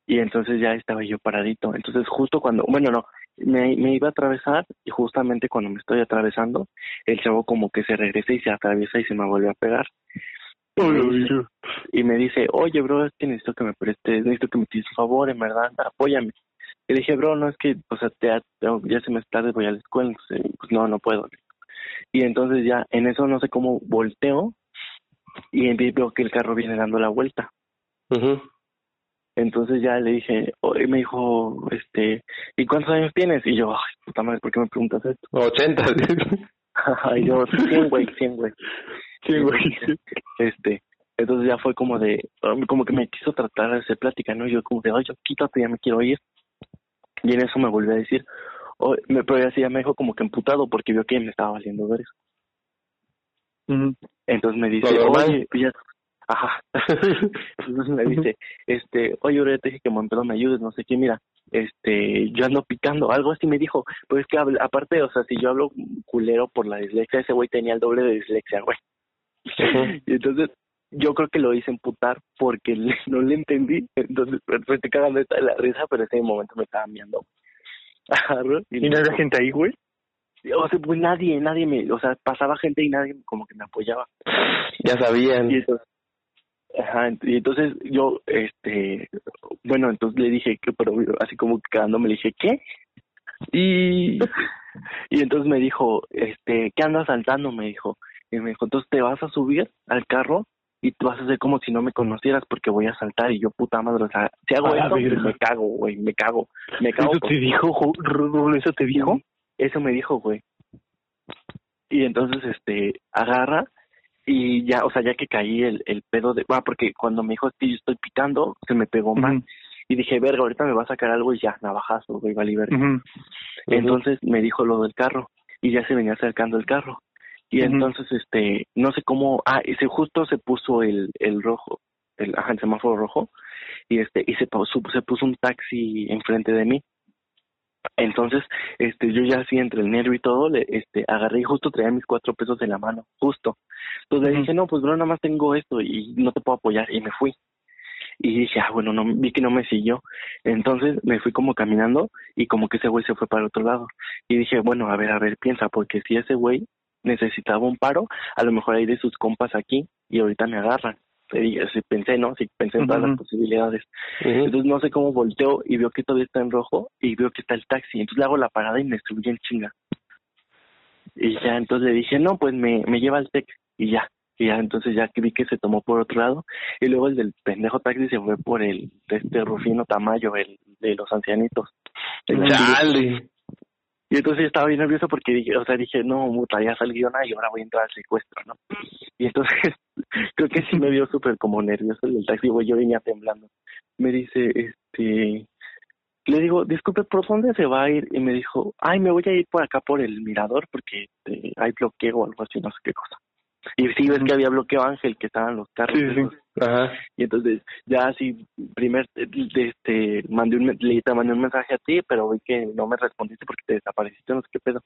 Y entonces ya estaba yo paradito. Entonces justo cuando, me iba a atravesar y justamente cuando me estoy atravesando, el chavo como que se regresa y se atraviesa y se me volvió a pegar. Y me dice, oye, bro, es que necesito que me tires un favor, en verdad, apóyame. Le dije, bro, no, es que, o sea, ya se me es tarde, voy a la escuela, entonces, pues no puedo. Y entonces ya, en eso no sé cómo volteo, y veo que el carro viene dando la vuelta. Uh-huh. Entonces ya le dije, y me dijo, ¿y cuántos años tienes? Y yo, ay, puta madre, ¿por qué me preguntas esto? 80. Y yo, 100, güey. Entonces ya fue como que me quiso tratar de hacer plática, ¿no? Y yo como de, ay, yo quítate, ya me quiero ir. Y en eso me volvió a decir, pero así ya me dijo como que emputado porque vio que me estaba valiendo ver eso. Uh-huh. Entonces me dice, oye, entonces me dice, oye, ahora te dije que Montero me ayudes, no sé qué, mira, yo ando picando, algo así me dijo, pero es que aparte, o sea, si yo hablo culero por la dislexia, ese güey tenía el doble de dislexia, güey. Uh-huh. Y entonces yo creo que lo hice emputar porque no le entendí. Entonces, pues te cagan de la risa, pero en ese momento me estaba mirando. ¿Y no había gente ahí, güey? O sea, pues nadie me... O sea, pasaba gente y nadie como que me apoyaba. Ya sabían. Y entonces, yo, bueno, entonces le dije, que pero así como cagándome, le dije, ¿qué? Y entonces me dijo, ¿qué andas saltando? Me dijo. Y me dijo, entonces te vas a subir al carro y tú vas a hacer como si no me conocieras porque voy a saltar. Y yo, puta madre, o sea, si hago eso, me cago, güey, me cago. ¿Eso te dijo, Rodolfo? ¿Eso te dijo? Eso me dijo, güey. Y entonces, agarra y ya, o sea, ya que caí el pedo de... porque cuando me dijo, yo estoy picando, se me pegó mal. Uh-huh. Y dije, verga, ahorita me va a sacar algo y ya, navajazo, güey, vale, verga. Uh-huh. Entonces me dijo lo del carro y ya se venía acercando el carro. Y entonces, no sé cómo, justo se puso el rojo, el semáforo rojo, y se puso un taxi enfrente de mí. Entonces, yo ya así entre el nervio y todo, agarré y justo traía mis 4 pesos en la mano, justo. Entonces le dije, no, pues bro, nada más tengo esto y no te puedo apoyar, y me fui. Y dije, bueno, no, vi que no me siguió. Entonces me fui como caminando y como que ese güey se fue para el otro lado. Y dije, bueno, a ver, piensa, porque si ese güey necesitaba un paro, a lo mejor hay de sus compas aquí y ahorita me agarran. Pensé en todas las posibilidades. Uh-huh. Entonces no sé cómo volteo y veo que todavía está en rojo y veo que está el taxi. Entonces le hago la parada y me destruye en chinga. Y ya, entonces le dije, no, pues me lleva al TEC y ya. Y ya entonces ya vi que se tomó por otro lado. Y luego el del pendejo taxi se fue por el de este Rufino Tamayo, el de los ancianitos. ¡Dale! Y entonces estaba bien nervioso porque dije, o sea, dije, no, muta, ya salió nada y ahora voy a entrar al secuestro, ¿no? Y entonces creo que sí me dio súper como nervioso el del taxi, güey, yo venía temblando. Me dice, le digo, disculpe, ¿por dónde se va a ir? Y me dijo, ay, me voy a ir por acá por el mirador porque hay bloqueo o algo así, no sé qué cosa. Y sí, ves que había bloqueo Ángel, que estaban los carros. Sí, sí. Ajá. Y entonces, ya así, mandé un mensaje a ti, pero vi que no me respondiste porque te desapareciste, no sé qué pedo.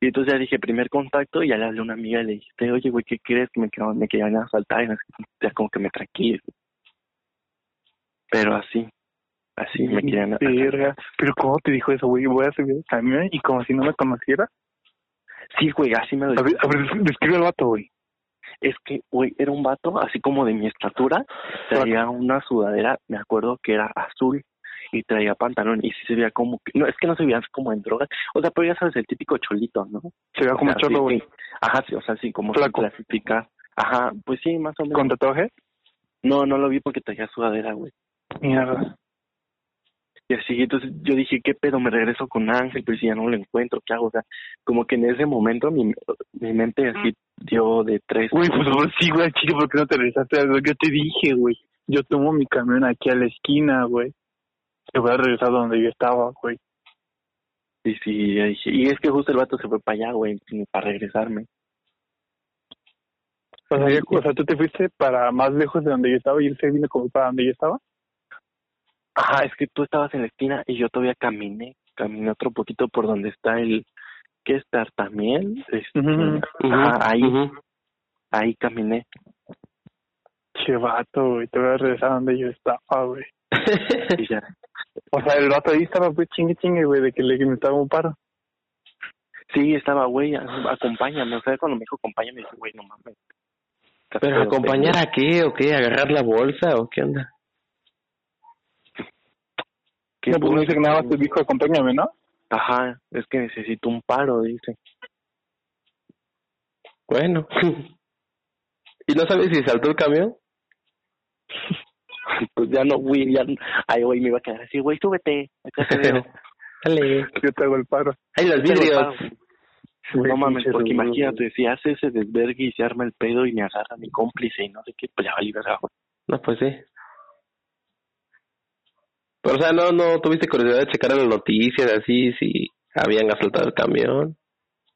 Y entonces ya dije, primer contacto, y ya le hablé a una amiga y le dije, oye, güey, ¿qué crees? Que me querían asaltar, y ya como que me tranquilo. Pero así me querían asaltar. Pero ¿cómo te dijo eso, güey? Voy a subir también, y como si no me conociera. Sí, güey, así me doy. A ver, describe el vato, güey. Es que, güey, era un vato así como de mi estatura, traía una sudadera, me acuerdo que era azul, y traía pantalón, y sí se veía como, no, es que no se veía como en drogas, o sea, pero ya sabes, el típico cholito, ¿no? Se veía como cholo, güey. Ajá, sí, o sea, sí, como se clasifica. Ajá, pues sí, más o menos. ¿Con tatuaje? No, no lo vi porque traía sudadera, güey. Mierda. Y así, entonces yo dije, ¿qué pedo? Me regreso con Ángel, pero si ya no lo encuentro, ¿qué hago? O sea, como que en ese momento mi mente así dio de tres. Güey, por favor, sí, güey, chico, ¿por qué no te regresaste? Yo te dije, güey, yo tomo mi camión aquí a la esquina, güey. Te voy a regresar donde yo estaba, güey. Y sí, ya dije, y es que justo el vato se fue para allá, güey, para regresarme. O sea, ¿tú te fuiste para más lejos de donde yo estaba y él se vino como para donde yo estaba? Ajá, es que tú estabas en la esquina y yo todavía caminé otro poquito por donde está el... ¿Qué es? ¿Tartamiel? Ahí caminé. Che vato, güey, te voy a regresar donde yo estaba, güey. Y ya. O sea, el vato ahí estaba, güey, chingue, güey, de que le invitaba un paro. Sí, estaba, güey, acompáñame. O sea, cuando me dijo acompáñame, me dijo, güey, no mames. ¿Pero acompañar a qué o qué? ¿Agarrar la bolsa o qué onda? No, pues no dice que nada más te dijo, acompáñame, ¿no? Ajá, es que necesito un paro, dice. Bueno. ¿Y no sabes si saltó el camión? Pues ya no, güey, ya... Ay, güey, me iba a quedar así, güey, súbete. Acá te veo. Dale. Yo te hago el paro. Ay, los vidrios. No mames, porque imagínate, si hace ese desvergue y se arma el pedo y me agarra mi cómplice y no sé qué, pues ya va a liberar, güey. No, pues sí. Pero, o sea, ¿no tuviste curiosidad de checar en las noticias así si habían asaltado el camión?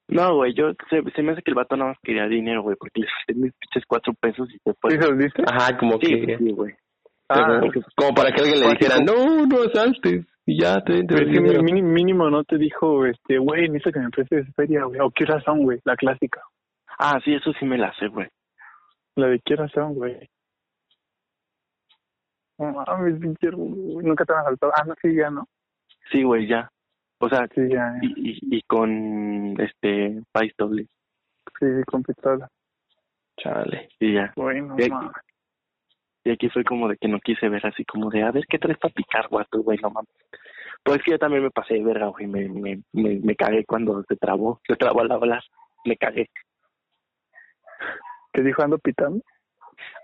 No, güey, se me hace que el vato nada más quería dinero, güey, porque le solté mis pinches 4 pesos y se fue. ¿Sí se los diste? Ajá, como sí, que... Sí, güey. Ah, como para que alguien le dijera, no asaltes, y ya te pero dinero. Sí, mínimo no te dijo, güey, necesito que me prestes feria, güey, o qué razón, güey, la clásica. Ah, sí, eso sí me la sé, güey. La de qué razón, güey. No mames, pinche, nunca te han asaltado. Ah, no, sí, ya, ¿no? Sí, güey, ya. O sea, sí, ya. Y con, pistola. Sí, con pistola. Chale. Y ya. Bueno, mames. Y aquí fue como de que no quise ver así, como de, a ver, ¿qué traes para picar, guato, güey? No mames. Pues que yo también me pasé de verga, güey. Me cagué cuando se trabó al hablar. Me cagué. ¿Te dijo ando pitando?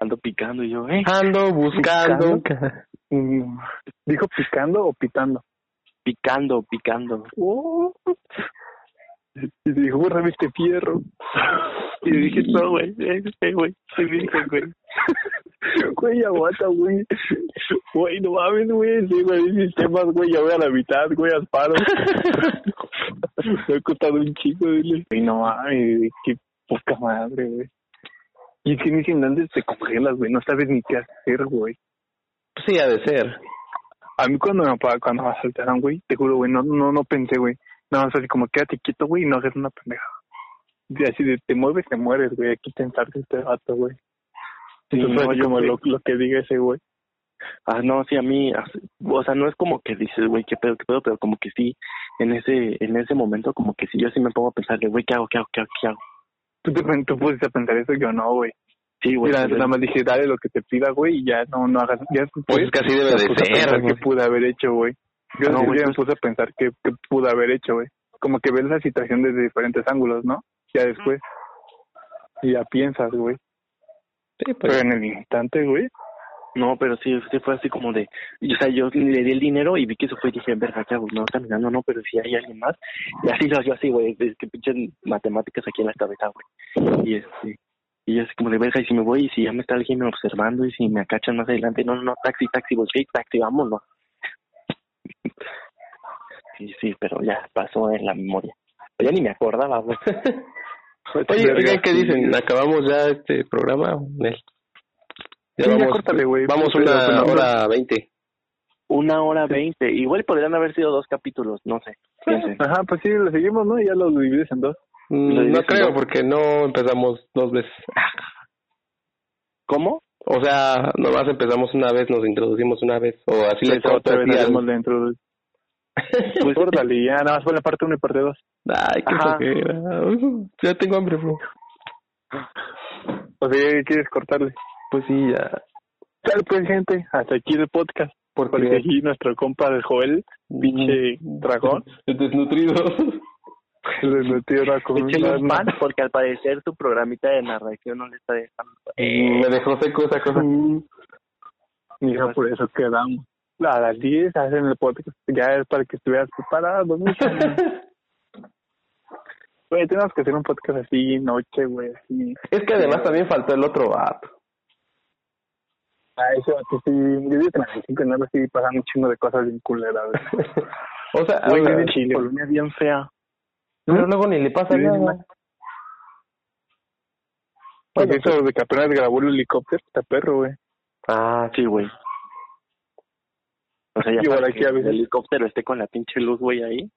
Ando picando y yo, ando buscando. ¿Dijo picando o pitando? Picando. Y dijo, bórrame este fierro. Y dije, no, güey, güey, soy virgen, güey. Güey, aguanta, güey. Güey, no mames, güey. Sí, güey, sistemas, güey, ya voy a la mitad, güey, al paro. Me he costado un chico, dile. Y no mames, qué poca madre, güey. Y si ni sin antes te congelas, güey, no sabes ni qué hacer, güey. Pues sí, ha de ser. A mí cuando me asaltaron, güey, te juro, güey, no pensé, güey. Nada más así como, quédate quieto, güey, y no hagas una pendejada. Y así de, te mueves, te mueres, güey, aquí te ensarte este vato, güey. Sí, entonces, no, como lo que diga ese, güey. Ah, no, sí, a mí, o sea, no es como que dices, güey, qué pedo, pero como que sí, en ese momento, como que sí, yo sí me pongo a pensar de, güey, ¿qué hago? ¿Tú pusiste a pensar eso? Yo no, güey. Sí, güey. Mira, nada más dije, dale lo que te pida, güey, y ya no hagas... Ya, pues casi debe de ser, ¿qué pude haber hecho, güey? Yo no, güey, me puse a pensar qué pude haber hecho, güey. Como que ves la situación desde diferentes ángulos, ¿no? Ya después. Y ya piensas, güey. Sí, pues. Pero en el instante, güey. No, pero sí fue así como de... O sea, yo le di el dinero y vi que se fue y dije, verga, ya, güey, no, caminando, no, pero si hay alguien más. Y así lo yo así, güey, es que pinches matemáticas aquí en la cabeza, güey. Y así como de, verga, y si me voy, y si ya me está alguien observando, y si me acachan más adelante, no, taxi, bolsé, taxi, vámonos. Sí, pero ya pasó en la memoria. Pues ya ni me acordaba, güey. Oye, ¿qué dicen? ¿Acabamos ya este programa? Ya vamos, córtale, güey. Vamos una hora 20. Una hora 20. Igual podrían haber sido 2 capítulos, no sé. Ajá, pues sí, lo seguimos, ¿no? Y ya los divides en 2. No creo, porque no empezamos 2 veces. ¿Cómo? O sea, nomás empezamos una vez, nos introducimos una vez. O así les otra vez hacemos la introducción. Pues córtale, ya nada más fue la parte 1 y parte 2. Ay, qué toquera. Ya tengo hambre, bro. O sea, ¿quieres cortarle? Pues sí, ya. Claro, pues, gente, hasta aquí el podcast. Por conseguir nuestro compa de Joel, pinche dragón. El desnutrido. El desnutrido dragón. Échale un pan, porque al parecer su programita de narración no le está dejando. Me dejó seco esa cosa. Mira, por eso quedamos. A las 10 hacen el podcast. Ya es para que estuvieras preparado. Güey, tenemos que hacer un podcast así, noche, güey. Así. Es que además también faltó el otro vato. Ah, eso, que sí, yo digo que en el 5 de enero sí pasan un chingo de cosas bien culeras. O sea, güey, viene Chile, Polonia bien fea. Pero luego ni le pasa nada. Porque eso de que apenas grabó el helicóptero, está perro, güey. Ah, sí, güey. O sea, ya para que el helicóptero esté con la pinche luz, güey, ahí.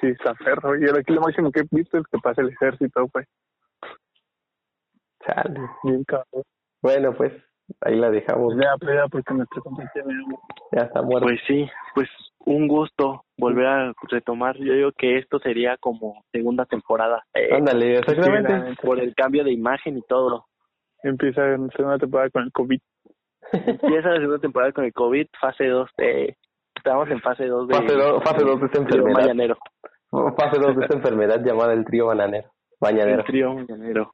Sí, está perro. Y ahora aquí lo máximo que he visto es que pasa el ejército, güey. Chale, bien cabrón. Bueno, pues, ahí la dejamos. Ya, porque nuestro compañero ya está muerto. Pues sí, pues un gusto volver a retomar. Yo digo que esto sería como segunda temporada. Ándale, exactamente. Por el cambio de imagen y todo. Empieza la segunda temporada con el COVID. Empieza la segunda temporada con el COVID, fase 2. Estamos en fase 2 de... Fase 2 de esta enfermedad. Fase 2 de esta enfermedad llamada el trío bananero. Bañadero. El trío mañanero.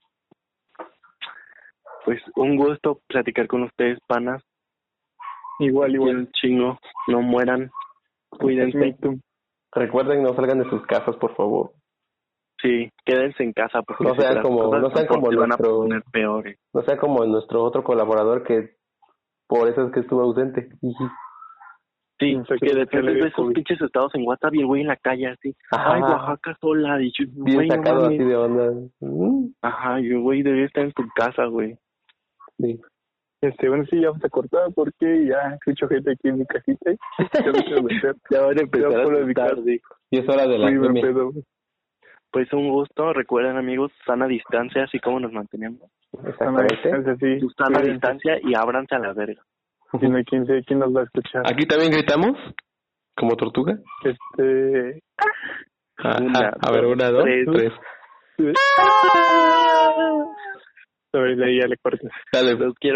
Pues un gusto platicar con ustedes, panas. Igual. Un chingo. No mueran. Cuídense. Recuerden, no salgan de sus casas, por favor. Sí, quédense en casa. Porque no sean como nuestro otro colaborador que por eso es que estuvo ausente. Sí, que depende de esos pinches estados en WhatsApp y el güey en la calle así. Ajá. Ay, Oaxaca sola. Y yo, bien güey, sacado así de onda. Ajá, yo, güey, debería estar en tu casa, güey. Sí. Bueno, sí, ya vamos a cortar porque ya escucho gente aquí en mi casita. Ya van a empezar a soltar, sí. Y es hora de la PM. Pues un gusto. Recuerden, amigos, sana distancia, así como nos mantenemos. Exactamente. Sana distancia y ábranse a la verga. ¿Quién nos va a escuchar? ¿Aquí también gritamos? ¿Como tortuga? Una, dos, tres. A ver, ahí ya le corto. Dale, los quiero.